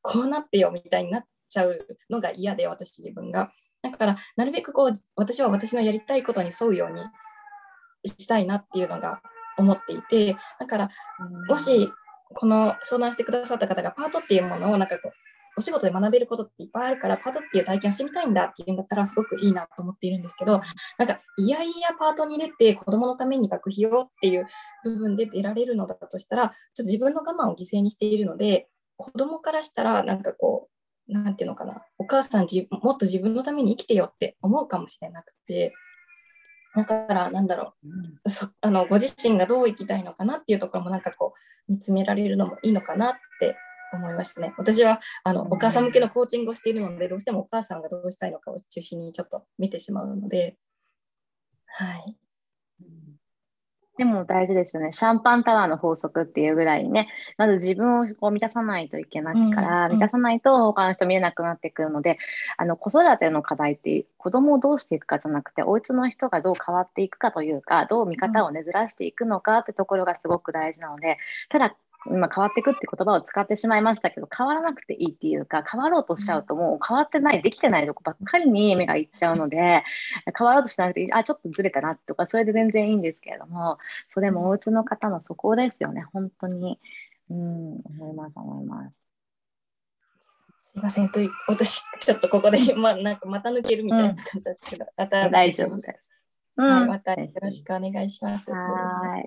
こうなってよみたいになっちゃうのが嫌で、私自分がだからなるべく私は私のやりたいことに沿うようにしたいなっていうのが思っていて、だからもしこの相談してくださった方がパートっていうものをなんかお仕事で学べることっていっぱいあるから、パートっていう体験をしてみたいんだっていうんだったらすごくいいなと思っているんですけど、なんかいやいやパートに入れて子どものために学費をっていう部分で出られるのだとしたら、ちょっと自分の我慢を犠牲にしているので、子どもからしたらなんかなんていうのかな、お母さんもっと自分のために生きてよって思うかもしれなくて。だからご自身がどう生きたいのかなっていうところもなんか見つめられるのもいいのかなって思いましたね。私はお母さん向けのコーチングをしているので、どうしてもお母さんがどうしたいのかを中心にちょっと見てしまうので、はい、でも大事ですよね。シャンパンタワーの法則っていうぐらいね、まず自分を満たさないといけないから、満たさないと他の人見えなくなってくるので、子育ての課題って子供をどうしていくかじゃなくて、お家の人がどう変わっていくかというか、どう見方をねずらしていくのかってところがすごく大事なので、ただ今変わっていくって言葉を使ってしまいましたけど、変わらなくていいっていうか、変わろうとしちゃうともう変わってない、できてないとこばっかりに目がいっちゃうので、変わろうとしなくていい、ちょっとずれたなとか、それで全然いいんですけれども、それもお家の方のそこですよね、本当に。思います。すいません、私、ちょっとここで、なんかまた抜けるみたいな感じですけど、また大丈夫です。はい、またよろしくお願いします。はい、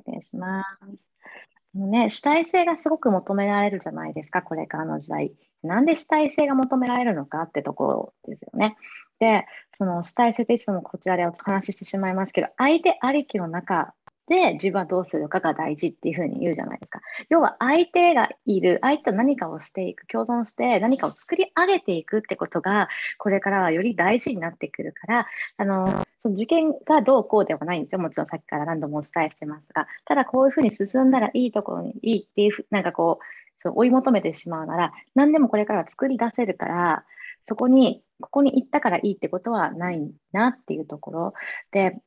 お願いします。ね、主体性がすごく求められるじゃないですか、これからの時代。なんで主体性が求められるのかってところですよね。で、その主体性っていつもこちらでお話ししてしまいますけど、相手ありきの中で自分はどうするかが大事っていうふうに言うじゃないですか。要は相手がいる、相手と何かをしていく、共存して何かを作り上げていくってことがこれからはより大事になってくるから、その受験がどうこうではないんですよ。もちろんさっきから何度もお伝えしてますが、ただこういうふうに進んだらいいところにいいっていう、なんかこう追い求めてしまうなら、何でもこれからは作り出せるから、そこにここに行ったからいいってことはないなっていうところで、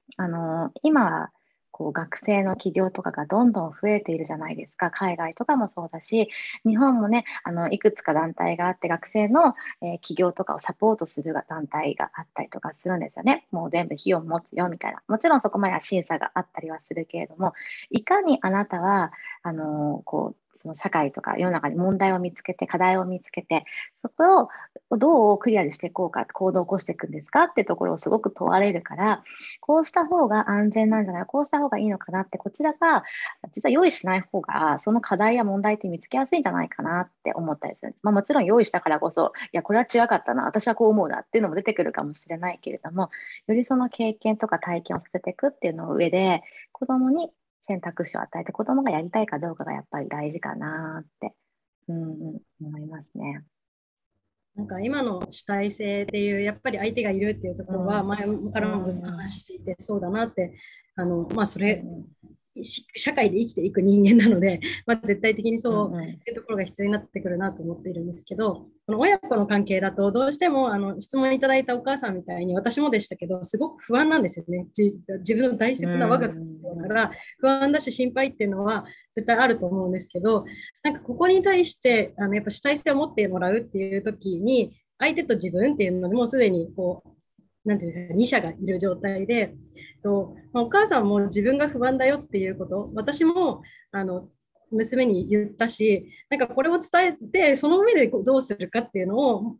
今はこう学生の起業とかがどんどん増えているじゃないですか。海外とかもそうだし、日本もね、いくつか団体があって、学生の、起業とかをサポートする団体があったりとかするんですよね。もう全部費用持つよみたいな。もちろんそこまでは審査があったりはするけれども、いかにあなたはこうその社会とか世の中に問題を見つけて、課題を見つけて、そこをどうクリアにしていこうか、行動を起こしていくんですかってところをすごく問われるから、こうした方が安全なんじゃない、こうした方がいいのかなって、こちらが実は用意しない方がその課題や問題って見つけやすいんじゃないかなって思ったりするんです。もちろん用意したからこそ、いやこれは違かったな、私はこう思うなっていうのも出てくるかもしれないけれども、よりその経験とか体験をさせていくっていうのを上で、子どもに選択肢を与えて、子どもがやりたいかどうかがやっぱり大事かなって、思いますね。なんか今の主体性っていう、やっぱり相手がいるっていうところは前からもずっと話していて、そうだなって、それ、社会で生きていく人間なので、絶対的にそういうところが必要になってくるなと思っているんですけど、この親子の関係だとどうしても質問いただいたお母さんみたいに、私もでしたけどすごく不安なんですよね。自分の大切な我が子だから不安だし、心配っていうのは絶対あると思うんですけど、なんかここに対してやっぱ主体性を持ってもらうっていう時に、相手と自分っていうのでもうすでにこうなんていうか2者がいる状態で、お母さんも自分が不安だよっていうこと、私も娘に言ったし、なんかこれを伝えて、その上でどうするかっていうのを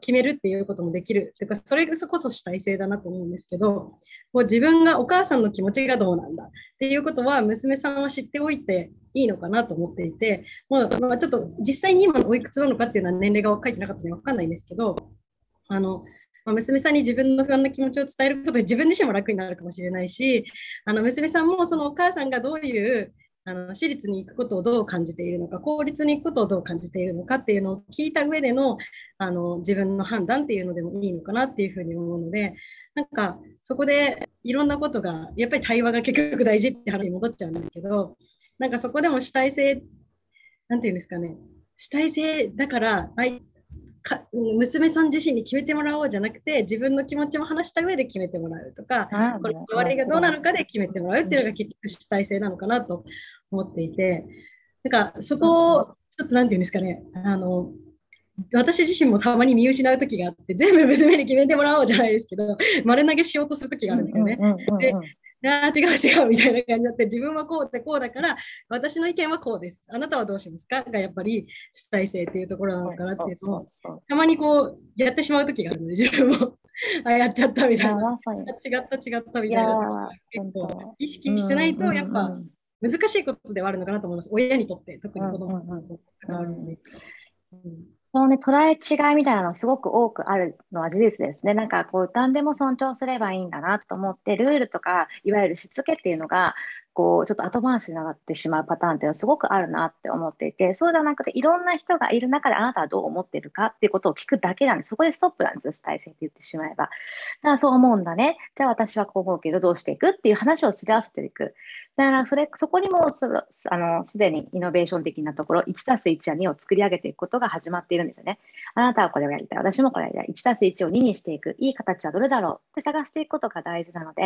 決めるっていうこともできるというか、それこそ主体性だなと思うんですけど、もう自分がお母さんの気持ちがどうなんだっていうことは娘さんは知っておいていいのかなと思っていて、もうちょっと実際に今おいくつなのかっていうのは年齢が書いてなかったので分かんないんですけど、娘さんに自分の不安な気持ちを伝えることで自分自身も楽になるかもしれないし、娘さんもそのお母さんがどういう私立に行くことをどう感じているのか、公立に行くことをどう感じているのかっていうのを聞いた上での、自分の判断っていうのでもいいのかなっていうふうに思うので、なんかそこでいろんなことがやっぱり対話が結局大事って話に戻っちゃうんですけど、なんかそこでも主体性、なんていうんですかね、主体性だから娘さん自身に決めてもらおうじゃなくて、自分の気持ちも話した上で決めてもらうとか、これ終わりがどうなるかで決めてもらうっていうのが結局主体性なのかなと思っていて、なんかそこをちょっとなんていうんですかね、私自身もたまに見失う時があって、全部娘に決めてもらおうじゃないですけど、丸投げしようとする時があるんですよね。で違うみたいな感じだって、自分はこうでこうだから私の意見はこうです、あなたはどうしますかがやっぱり主体性っていうところなのかなっていうのをたまにこうやってしまう時があるので、自分もやっちゃったみたいな、違ったみたいな、結構意識してないとやっぱ難しいことではあるのかなと思います。親にとって、特に子供のことがあるので。そのね、捉え違いみたいなのすごく多くあるのは事実ですね。なんかこう何でも尊重すればいいんだなと思って、ルールとかいわゆるしつけっていうのがこうちょっと後回しになってしまうパターンっていうのはすごくあるなって思っていて、そうじゃなくていろんな人がいる中であなたはどう思ってるかっていうことを聞くだけなんです。そこでストップなんですよ、主体性って言ってしまえば。だからそう思うんだね、じゃあ私はこう思うけどどうしていくっていう話をすり合わせていく。だからそこにもすでにイノベーション的なところ 1+1 は2を作り上げていくことが始まっているんですよね。あなたはこれをやりたい、私もこれをやりたい、1+1 を2にしていく、いい形はどれだろうって探していくことが大事なので、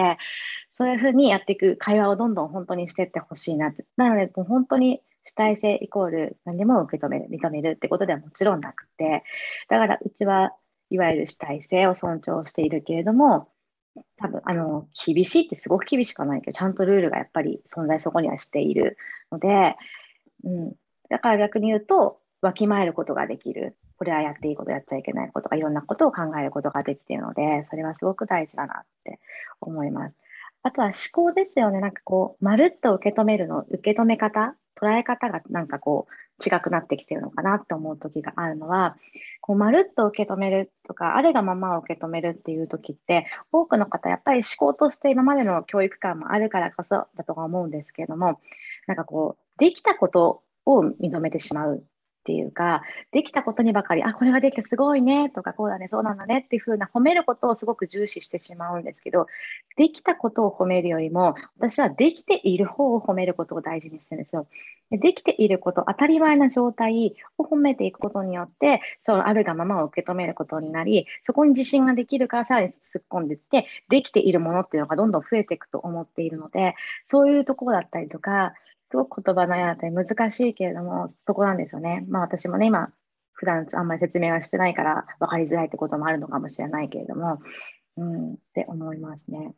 そういうふうにやっていく会話をどんどん本当にしてってほしいなって。なのでもう本当に主体性イコール何でも受け止める、認めるってことではもちろんなくて、だからうちはいわゆる主体性を尊重しているけれども、多分厳しいってすごく厳しくはないけど、ちゃんとルールがやっぱり存在そこにはしているので、だから逆に言うとわきまえることができる、これはやっていいこと、やっちゃいけないことが、いろんなことを考えることができているので、それはすごく大事だなって思います。あとは思考ですよね。なんかこうまるっと受け止めるの、受け止め方、捉え方がなんかこう違くなってきてるのかなと思う時があるのは、こうまるっと受け止めるとか、あるがままを受け止めるっていう時って、多くの方やっぱり思考として今までの教育観もあるからこそだとは思うんですけれども、なんかこう、できたことを認めてしまうっていうか、できたことにばかり、あ、これができてすごいねとか、こうだね、そうなんだねっていうふうな褒めることをすごく重視してしまうんですけど、できたことを褒めるよりも、私はできている方を褒めることを大事にしてるんですよ。できていること、当たり前な状態を褒めていくことによって、そのあるがままを受け止めることになり、そこに自信ができるからさらに突っ込んでいって、できているものっていうのがどんどん増えていくと思っているので、そういうところだったりとか、すごく言葉のやり方に難しいけれども、そこなんですよね。まあ私もね、今、普段あんまり説明はしてないから分かりづらいってこともあるのかもしれないけれども、って思いますね。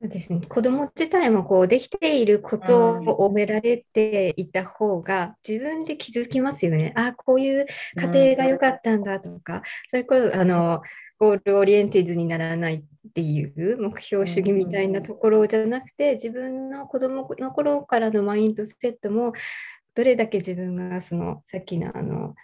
そうですね。子ども自体もこうできていることを褒められていた方が自分で気づきますよね。ああ、こういう家庭が良かったんだとか、それこそゴールオリエンティズにならないっていう目標主義みたいなところじゃなくて、自分の子どもの頃からのマインドセットもどれだけ自分がそのさっきの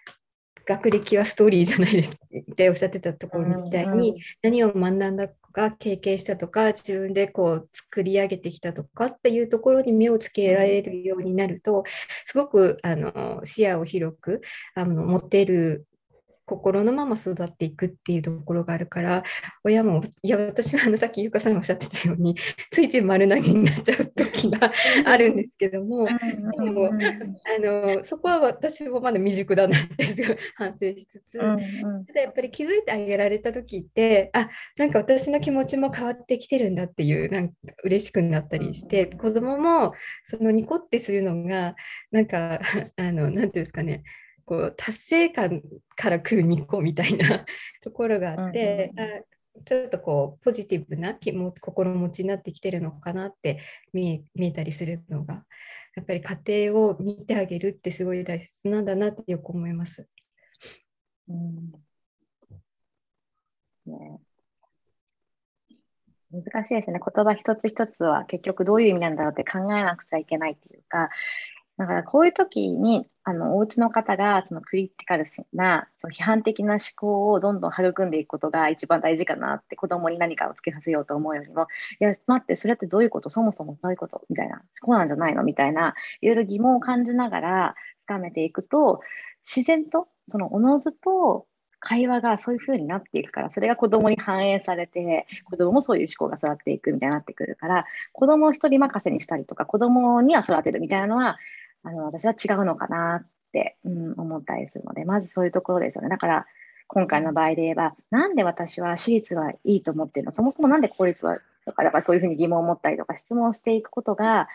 学歴はストーリーじゃないですっておっしゃってたところみたいに、何を学んだとか経験したとか自分でこう作り上げてきたとかっていうところに目をつけられるようになると、すごく視野を広く持てる心のまま育っていくっていうところがあるから、親もいや私はさっきゆかさんがおっしゃってたようについつい丸投げになっちゃう時があるんですけども、そこは私もまだ未熟だなって反省しつつ、ただやっぱり気づいてあげられた時って、あ、なんか私の気持ちも変わってきてるんだっていう、なんか嬉しくなったりして、子供もそのニコってするのがなんかなんていうんですかね、こう達成感から来る2個みたいなところがあって、ちょっとこうポジティブな心持ちになってきてるのかなって見えたりするのが、やっぱり家庭を見てあげるってすごい大切なんだなってよく思います。難しいですね。言葉一つ一つは結局どういう意味なんだろうって考えなくちゃいけないっていうか、だからこういう時にお家の方がそのクリティカルなその批判的な思考をどんどん育んでいくことが一番大事かなって、子供に何かをつけさせようと思うよりも、いや待って、それってどういうこと、そもそもどういうことみたいな、こうなんじゃないのみたいな、いろいろ疑問を感じながら深めていくと、自然とそのおのずと会話がそういう風になっていくから、それが子供に反映されて、子供もそういう思考が育っていくみたいになってくるから、子供を一人任せにしたりとか、子供には育てるみたいなのは私は違うのかなって、思ったりするので、まずそういうところですよね。だから今回の場合で言えば、なんで私は私立はいいと思ってるの、そもそもなんで公立はとか、だからそういうふうに疑問を持ったりとか質問をしていくことが、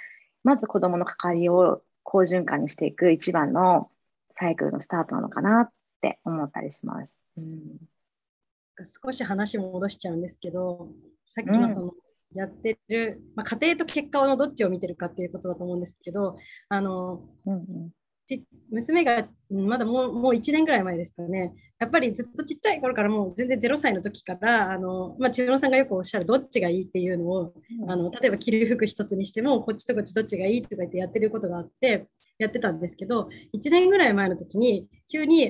まず子どもの関わりを好循環にしていく一番のサイクルのスタートなのかなって思ったりします。少し話戻しちゃうんですけど、さっきのやってる、家庭と結果のどっちを見てるかっていうことだと思うんですけど、娘がまだもう1年ぐらい前ですかね、やっぱりずっとちっちゃい頃から、もう全然0歳の時から千尋さんがよくおっしゃるどっちがいいっていうのを、例えば着る服一つにしてもこっちとこっちどっちがいいとか言ってやってることがあってやってたんですけど、1年ぐらい前の時に急に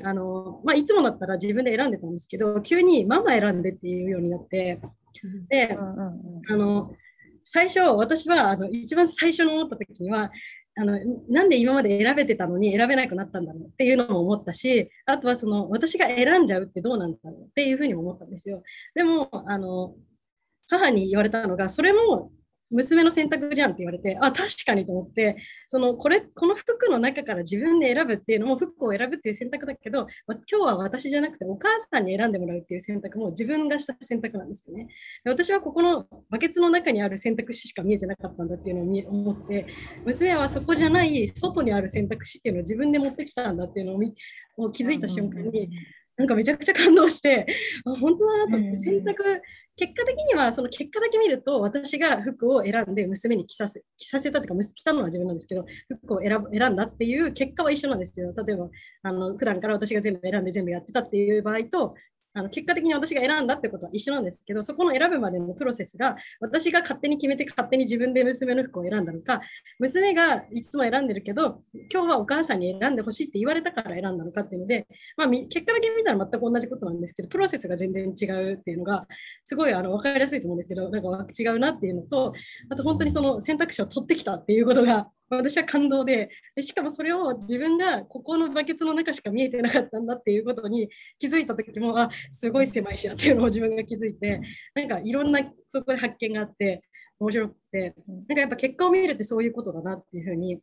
いつもだったら自分で選んでたんですけど、急にママ選んでっていうようになって、で最初私は一番最初に思った時には、なんで今まで選べてたのに選べなくなったんだろうっていうのも思ったし、あとは私が選んじゃうってどうなんだろうっていうふうにも思ったんですよ。でも母に言われたのが、それも娘の選択じゃんって言われて、あ、確かにと思って、この服の中から自分で選ぶっていうのも、服を選ぶっていう選択だけど、今日は私じゃなくてお母さんに選んでもらうっていう選択も自分がした選択なんですよね。私はここのバケツの中にある選択肢しか見えてなかったんだっていうのを思って、娘はそこじゃない外にある選択肢っていうのを自分で持ってきたんだっていうのを気づいた瞬間に、なんかめちゃくちゃ感動して、本当だなと思って、結果的にはその結果だけ見ると、私が服を選んで娘に着させたというか、着たのは自分なんですけど、服を選んだっていう結果は一緒なんですよ。例えば普段から私が全部選んで全部やってたっていう場合と、結果的に私が選んだってことは一緒なんですけど、そこの選ぶまでのプロセスが私が勝手に決めて勝手に自分で娘の服を選んだのか、娘がいつも選んでるけど今日はお母さんに選んでほしいって言われたから選んだのかっていうので、結果だけ見たら全く同じことなんですけど、プロセスが全然違うっていうのがすごい分かりやすいと思うんですけど、なんか違うなっていうのと、あと本当にその選択肢を取ってきたっていうことが私は感動で、しかもそれを自分がここのバケツの中しか見えてなかったんだっていうことに気づいた時も、あ、すごい狭い視野っていうのを自分が気づいて、なんかいろんなそこで発見があって面白くて、なんかやっぱ結果を見るってそういうことだなっていうふうに、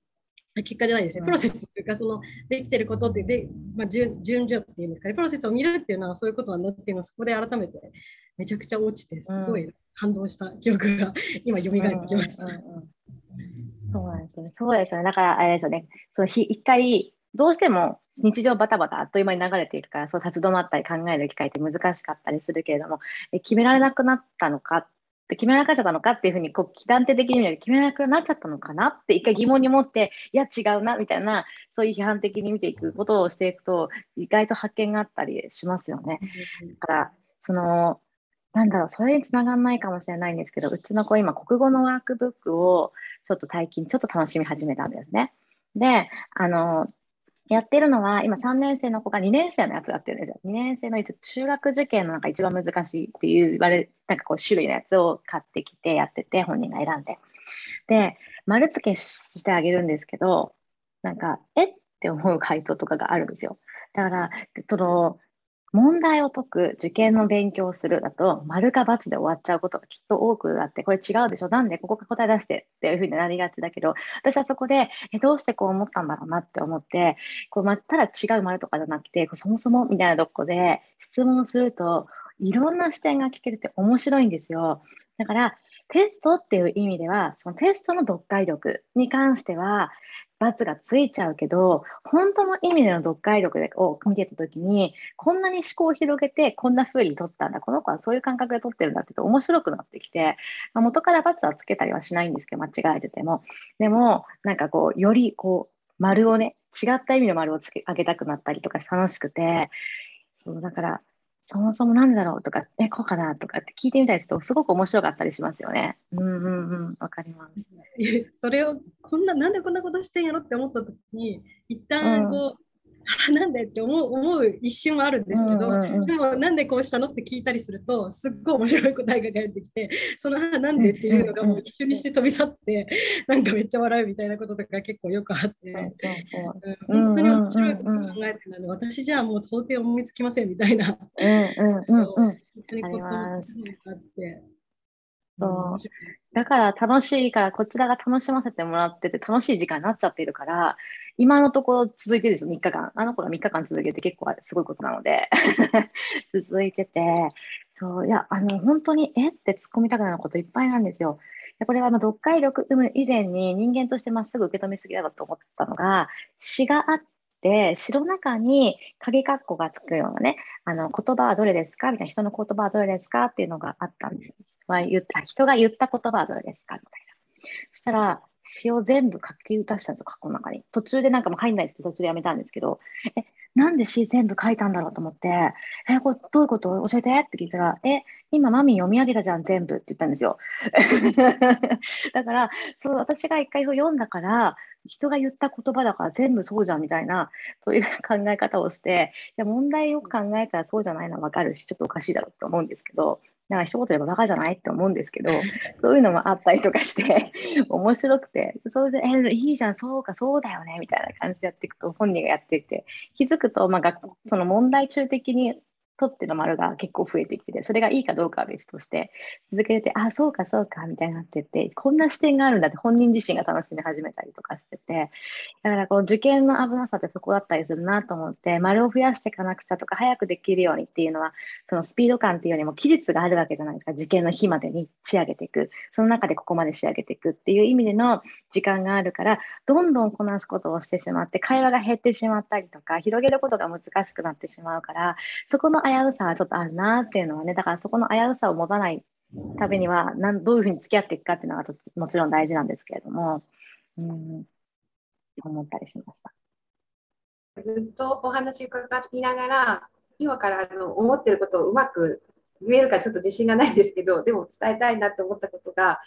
結果じゃないですね、プロセスというか、そのできてることってで、順序っていうんですかね、プロセスを見るっていうのはそういうことなんだっていうのをそこで改めてめちゃくちゃ落ちて、すごい感動した記憶が今蘇ってきました。そうですね。だからあれですよね。そう、一回どうしても日常バタバタあっという間に流れていくから、そう立ち止まったり考える機会って難しかったりするけれども、決められなくなっちゃったのかっていうふうに、こう断定的に見ると決められなくなっちゃったのかなって一回疑問に持って、いや違うなみたいな、そういう批判的に見ていくことをしていくと意外と発見があったりしますよね。だからそれにつながんないかもしれないんですけど、うちの子今国語のワークブックを最近ちょっと楽しみ始めたんですね。で、やってるのは今3年生の子が2年生のやつをやってるんですよ。2年生の中学受験の一番難しいって言われる種類のやつを買ってきてやってて、本人が選んで。で、丸付けしてあげるんですけど、えって思う回答とかがあるんですよ。だから問題を解く、受験の勉強をするだと、丸か×で終わっちゃうことがきっと多くあって、これ違うでしょ、なんでここが答え出してっていうふうになりがちだけど、私はそこで、どうしてこう思ったんだろうなって思って、ただ違う丸とかじゃなくて、そもそもみたいなとこで質問すると、いろんな視点が聞けるって面白いんですよ。だから、テストっていう意味では、そのテストの読解力に関しては、×がついちゃうけど、本当の意味での読解力を見てたときに、こんなに思考を広げて、こんな風に取ったんだ、この子はそういう感覚で取ってるんだって面白くなってきて、元から×はつけたりはしないんですけど、間違えてても。でも、より丸をね、違った意味の丸をつけ上げたくなったりとか楽しくて、そうだから、そもそもなんだろうとか、こうかなとかって聞いてみたりすると、すごく面白かったりしますよね。わかります。それをなんでこんなことしてんやろって思った時に、一旦なんでって思う一瞬はあるんですけど、でもなんでこうしたのって聞いたりすると、すっごい面白い答えが返ってきて、そのなんでっていうのがもう一緒にして飛び去って、めっちゃ笑うみたいなこととか結構よくあって、本当に面白いこと考えてるので、私じゃあもう到底思いつきませんみたいな。だから楽しいからこちらが楽しませてもらってて、楽しい時間になっちゃってるから、今のところ続いてるんですよ、3日間。あの子が3日間続けて結構すごいことなので続いてて、そういや本当にって突っ込みたくなることいっぱいなんですよ。これは読解力有無以前に、人間としてまっすぐ受け止めすぎだと思ったのが、詩があってで、詩の中に鍵括弧がつくようなね、言葉はどれですかみたいな、人の言葉はどれですかっていうのがあったんですよ。人が言った言葉はどれですかみたいな。そしたら、詩を全部書き出したんですよ、括弧の中に。途中でもう入んないですって途中でやめたんですけど、なんで詩全部書いたんだろうと思って、これどういうこと教えてって聞いたら、今マミー読み上げたじゃん、全部って言ったんですよ。だから、私が一回読んだから、人が言った言葉だから全部そうじゃんみたいな、そういう考え方をして、問題よく考えたらそうじゃないのは分かるし、ちょっとおかしいだろうと思うんですけど、一言でバカじゃないって思うんですけど、そういうのもあったりとかして面白くて、それでいいじゃん、そうかそうだよねみたいな感じでやっていくと、本人がやっていて気づくと、その問題中的に取っての丸が結構増えてきて、それがいいかどうかは別として続けて、あ、そうかそうかみたいになってって、こんな視点があるんだって本人自身が楽しみ始めたりとかしてて、だから受験の危なさってそこだったりするなと思って、丸を増やしていかなくちゃとか、早くできるようにっていうのは、そのスピード感っていうよりも期日があるわけじゃないですか。受験の日までに仕上げていく、その中でここまで仕上げていくっていう意味での時間があるから、どんどんこなすことをしてしまって、会話が減ってしまったりとか、広げることが難しくなってしまうから、そこの危うさはちょっとあるなっていうのはね。だからそこの危うさを持たないためには、どういうふうに付き合っていくかっていうのがもちろん大事なんですけれども、思ったりしました。ずっとお話伺いながら、今から思ってることをうまく言えるかちょっと自信がないんですけど、でも伝えたいなって思ったことが、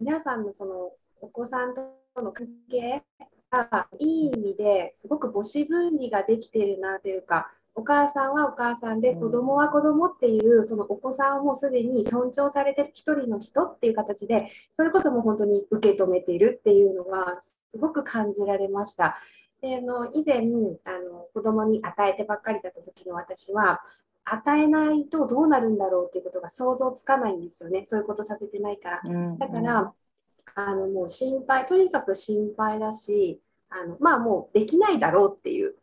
皆さんのそのお子さんとの関係がいい意味ですごく母子分離ができているなというか、お母さんはお母さんで子供は子供っていうそのお子さんをもうすでに尊重されてる一人の人っていう形で、それこそもう本当に受け止めているっていうのはすごく感じられました。で以前子供に与えてばっかりだった時の私は、与えないとどうなるんだろうっていうことが想像つかないんですよね。そういうことさせてないから、だからもう心配、とにかく心配だし、まあもうできないだろうっていう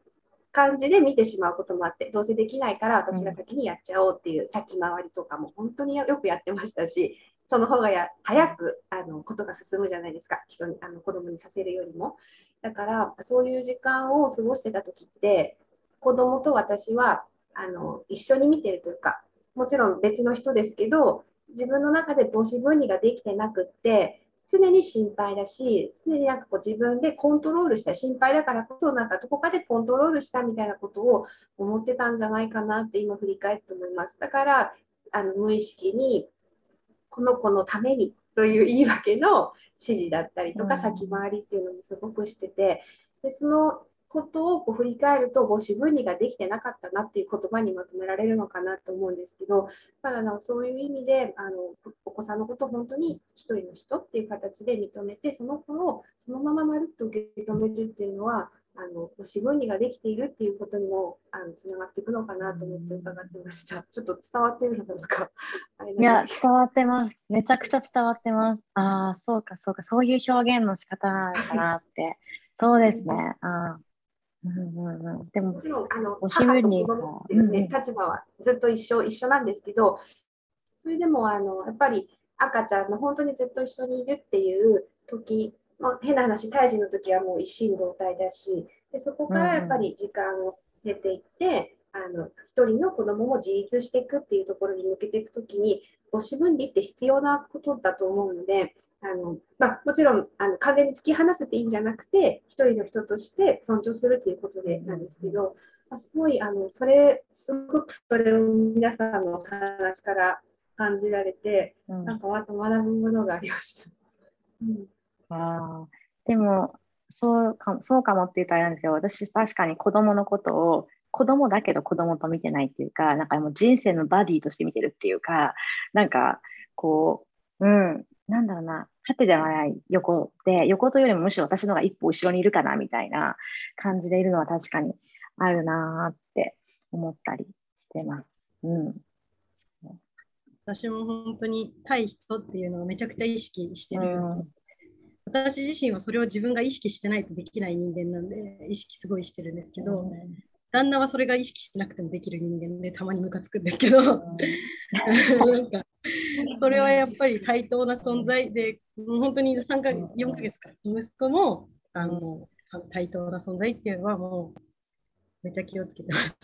感じで見てしまうこともあって、どうせできないから私が先にやっちゃおうっていう先回りとかも本当によくやってましたし、その方が早くことが進むじゃないですか、人に子供にさせるよりも。だからそういう時間を過ごしてた時って、子供と私は一緒に見てるというか、もちろん別の人ですけど、自分の中で母子分離ができてなくって、常に心配だし、常になんかこう自分でコントロールしたい、心配だからこそなんかどこかでコントロールしたみたいなことを思ってたんじゃないかなって今振り返って思います。だから無意識にこの子のためにという言い訳の指示だったりとか先回りっていうのもすごくしてて、でそのことをこう振り返ると、母子分離ができてなかったなっていう言葉にまとめられるのかなと思うんですけど、ただそういう意味でお子さんのことを本当に一人の人っていう形で認めて、その子をそのまままるっと受け止めるっていうのは、母子分離ができているっていうことにもつながっていくのかなと思って伺ってました。ちょっと伝わってるのかあれなんですけど。いや、伝わってます。めちゃくちゃ伝わってます。ああ、そうかそうか、そういう表現の仕方なのかなって。そうですね。あでももちろん母と子供っていうね、立場はずっと一緒なんですけど、それでもやっぱり赤ちゃんの本当にずっと一緒にいるっていう時、変な話、胎児の時はもう一心同体だし、でそこからやっぱり時間を経ていって、一人の子供も自立していくっていうところに向けていく時に、母子分離って必要なことだと思うので、まあ、もちろん完全に突き放せていいんじゃなくて、一人の人として尊重するということでなんですけど、すごいすごくそれを皆さんの話から感じられて、なんかまた学ぶものがありました。でもそうかもって言うとあれなんですけど、私確かに子供のことを子供だけど子供と見てないっていうか、なんかもう人生のバディとして見てるっていうか、なんかこうなんだろうな、縦ではない横で、横というよりもむしろ私のが一歩後ろにいるかなみたいな感じでいるのは確かにあるなって思ったりしてます。私も本当に対人っていうのをめちゃくちゃ意識してる。私自身はそれを自分が意識してないとできない人間なんで、意識すごいしてるんですけど、旦那はそれが意識してなくてもできる人間で、たまにムカつくんですけど、なんかそれはやっぱり対等な存在で、本当に4ヶ月から息子も対等な存在っていうのはもうめっちゃ気をつけてます。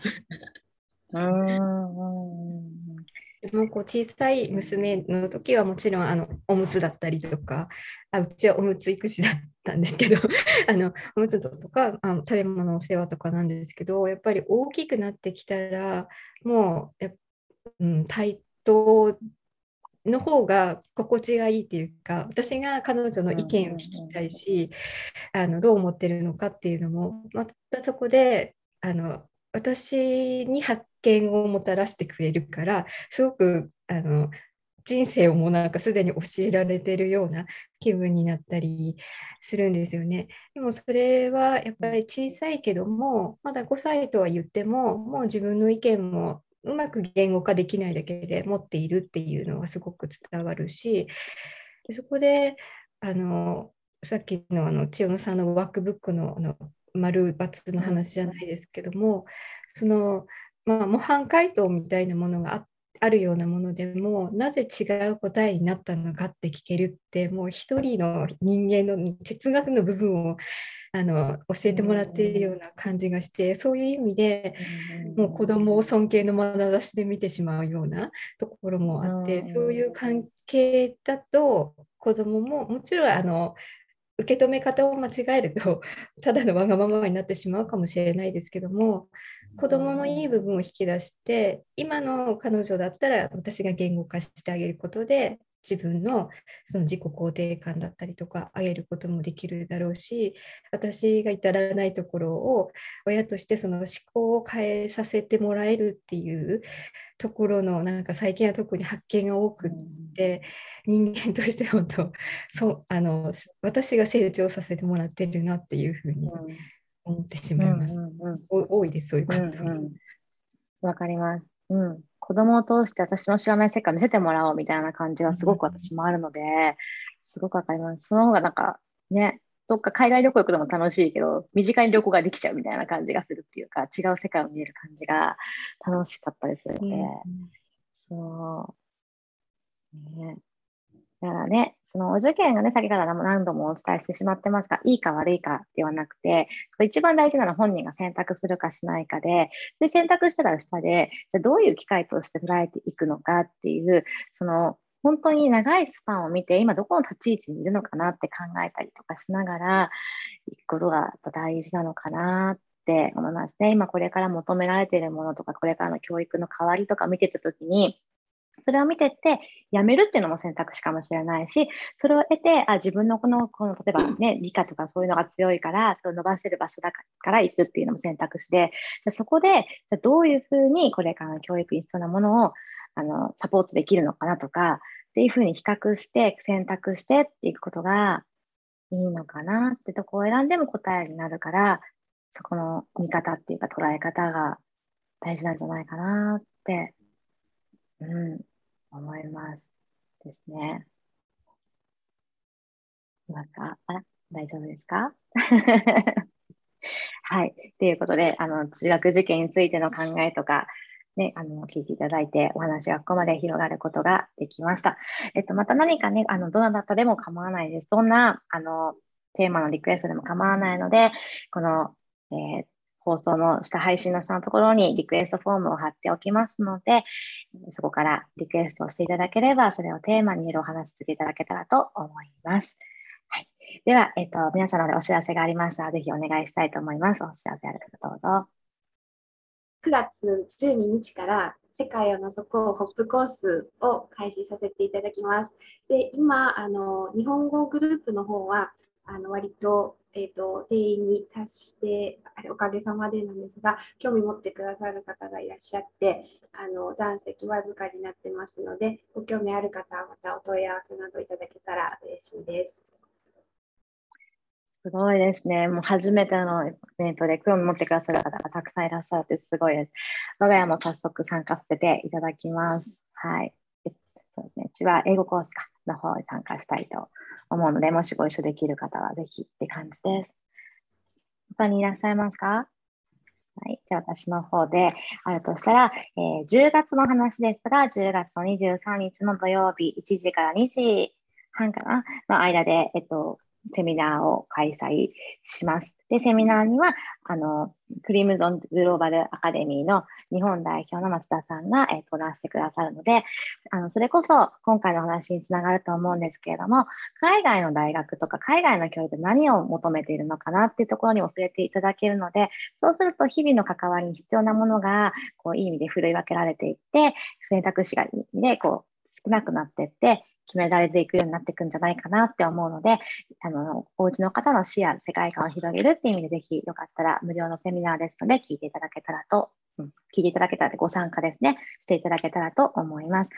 もうこう小さい娘の時はもちろんおむつだったりとか、うちはおむつ育児だったんですけどおむつとか食べ物のお世話とかなんですけど、やっぱり大きくなってきたらもう対等の方が心地がいいっていうか、私が彼女の意見を聞きたいし、どう思ってるのかっていうのもまたそこで私に発見をもたらしてくれるから、すごく人生をもなんかすでに教えられてるような気分になったりするんですよね。でもそれはやっぱり小さいけども、まだ5歳とは言っても、もう自分の意見もうまく言語化できないだけで持っているっていうのはすごく伝わるし、そこでさっきの千代野さんのワークブックの丸×の話じゃないですけども、その模範解答みたいなものがあるようなものでも、なぜ違う答えになったのかって聞けるって、もう一人の人間の哲学の部分を教えてもらっているような感じがして、そういう意味でもう子供を尊敬の眼差しで見てしまうようなところもあって、そういう関係だと子供ももちろん受け止め方を間違えるとただのわがままになってしまうかもしれないですけども、子どものいい部分を引き出して今の彼女だったら私が言語化してあげることで自分のその自己肯定感だったりとか上げることもできるだろうし、私が至らないところを親としてその思考を変えさせてもらえるっていうところのなんか最近は特に発見が多くって、人間として本当私が成長させてもらってるなっていうふうに思ってしまいます。多いですそういうこと。わかります。うん。子供を通して私の知らない世界を見せてもらおうみたいな感じはすごく私もあるので、すごくわかります。その方がなんかね、どっか海外旅行行くのも楽しいけど、身近に旅行ができちゃうみたいな感じがするっていうか、違う世界を見える感じが楽しかったですよね。そう。ね。だからね、そのお受験がね、先から何度もお伝えしてしまってますが、いいか悪いかではなくて、一番大事なのは本人が選択するかしないかで、で選択したら下で、じゃあどういう機会として捉えていくのかっていう、その本当に長いスパンを見て、今どこの立ち位置にいるのかなって考えたりとかしながら、いくことがやっぱ大事なのかなって思いますね。今これから求められているものとか、これからの教育の変わりとか見てたときに、それを見てってやめるっていうのも選択肢かもしれないし、それを得て自分のこの例えばね、理科とかそういうのが強いからそれを伸ばしてる場所だから行くっていうのも選択肢で、そこでどういうふうにこれからの教育に必要なものをサポートできるのかなとかっていうふうに比較して選択してっていくことがいいのかなってとこを選んでも答えになるから、そこの見方っていうか捉え方が大事なんじゃないかなって。思いますですね。大丈夫ですか？はい。ということで、中学受験についての考えとか、ね、聞いていただいて、お話がここまで広がることができました。また何かね、どなたでも構わないです。どんな、テーマのリクエストでも構わないので、この、放送の下、配信の下のところにリクエストフォームを貼っておきますので、そこからリクエストをしていただければ、それをテーマによるお話ししていただけたらと思います。はい、では、皆さんのお知らせがありましたら、ぜひお願いしたいと思います。お知らせある方、どうぞ。9月12日から、世界を覗こうホップコースを開始させていただきます。で、今、日本語グループの方は、割と、定員に達しておかげさまでなんですが、興味持ってくださる方がいらっしゃって、残席わずかになってますので、ご興味ある方はまたお問い合わせなどいただけたら嬉しいです。すごいですね。もう初めてのイベントで興味持ってくださる方がたくさんいらっしゃるってすごいです。我が家も早速参加させていただきます。はい、そうですね、うちは英語コースの方に参加したいと思うので、もしご一緒できる方はぜひって感じです。他にいらっしゃいますか？はい、じゃあ私の方であるとしたら、10月の話ですが、10月の23日の土曜日、1時から2時半かなの間で、セミナーを開催します。で、セミナーには、クリムゾングローバルアカデミーの日本代表の松田さんが、登壇してくださるので、それこそ今回の話につながると思うんですけれども、海外の大学とか海外の教育で何を求めているのかなっていうところにも触れていただけるので、そうすると日々の関わりに必要なものがいい意味で振り分けられていって、選択肢がいい意味で少なくなっていって決められていくようになっていくんじゃないかなって思うので、おうちの方の視野、世界観を広げるっていう意味で、ぜひよかったら無料のセミナーですので、聞いていただけたら、ご参加ですね、していただけたらと思います。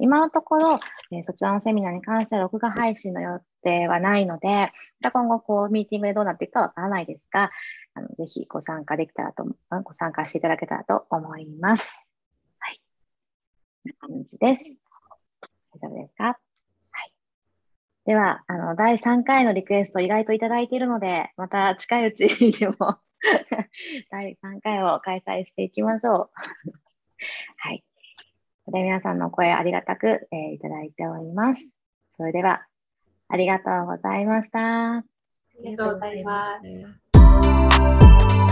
今のところ、そちらのセミナーに関しては録画配信の予定はないので、今後ミーティングでどうなっていくかわからないですが、ぜひご参加していただけたらと思います。はい。こんな感じです。大丈夫ですか？はい。では、第3回のリクエスト、意外といただいているので、また近いうちにでも第3回を開催していきましょう。はい。で、皆さんの声、ありがたく、いただいております。それでは、ありがとうございました。ありがとうございます。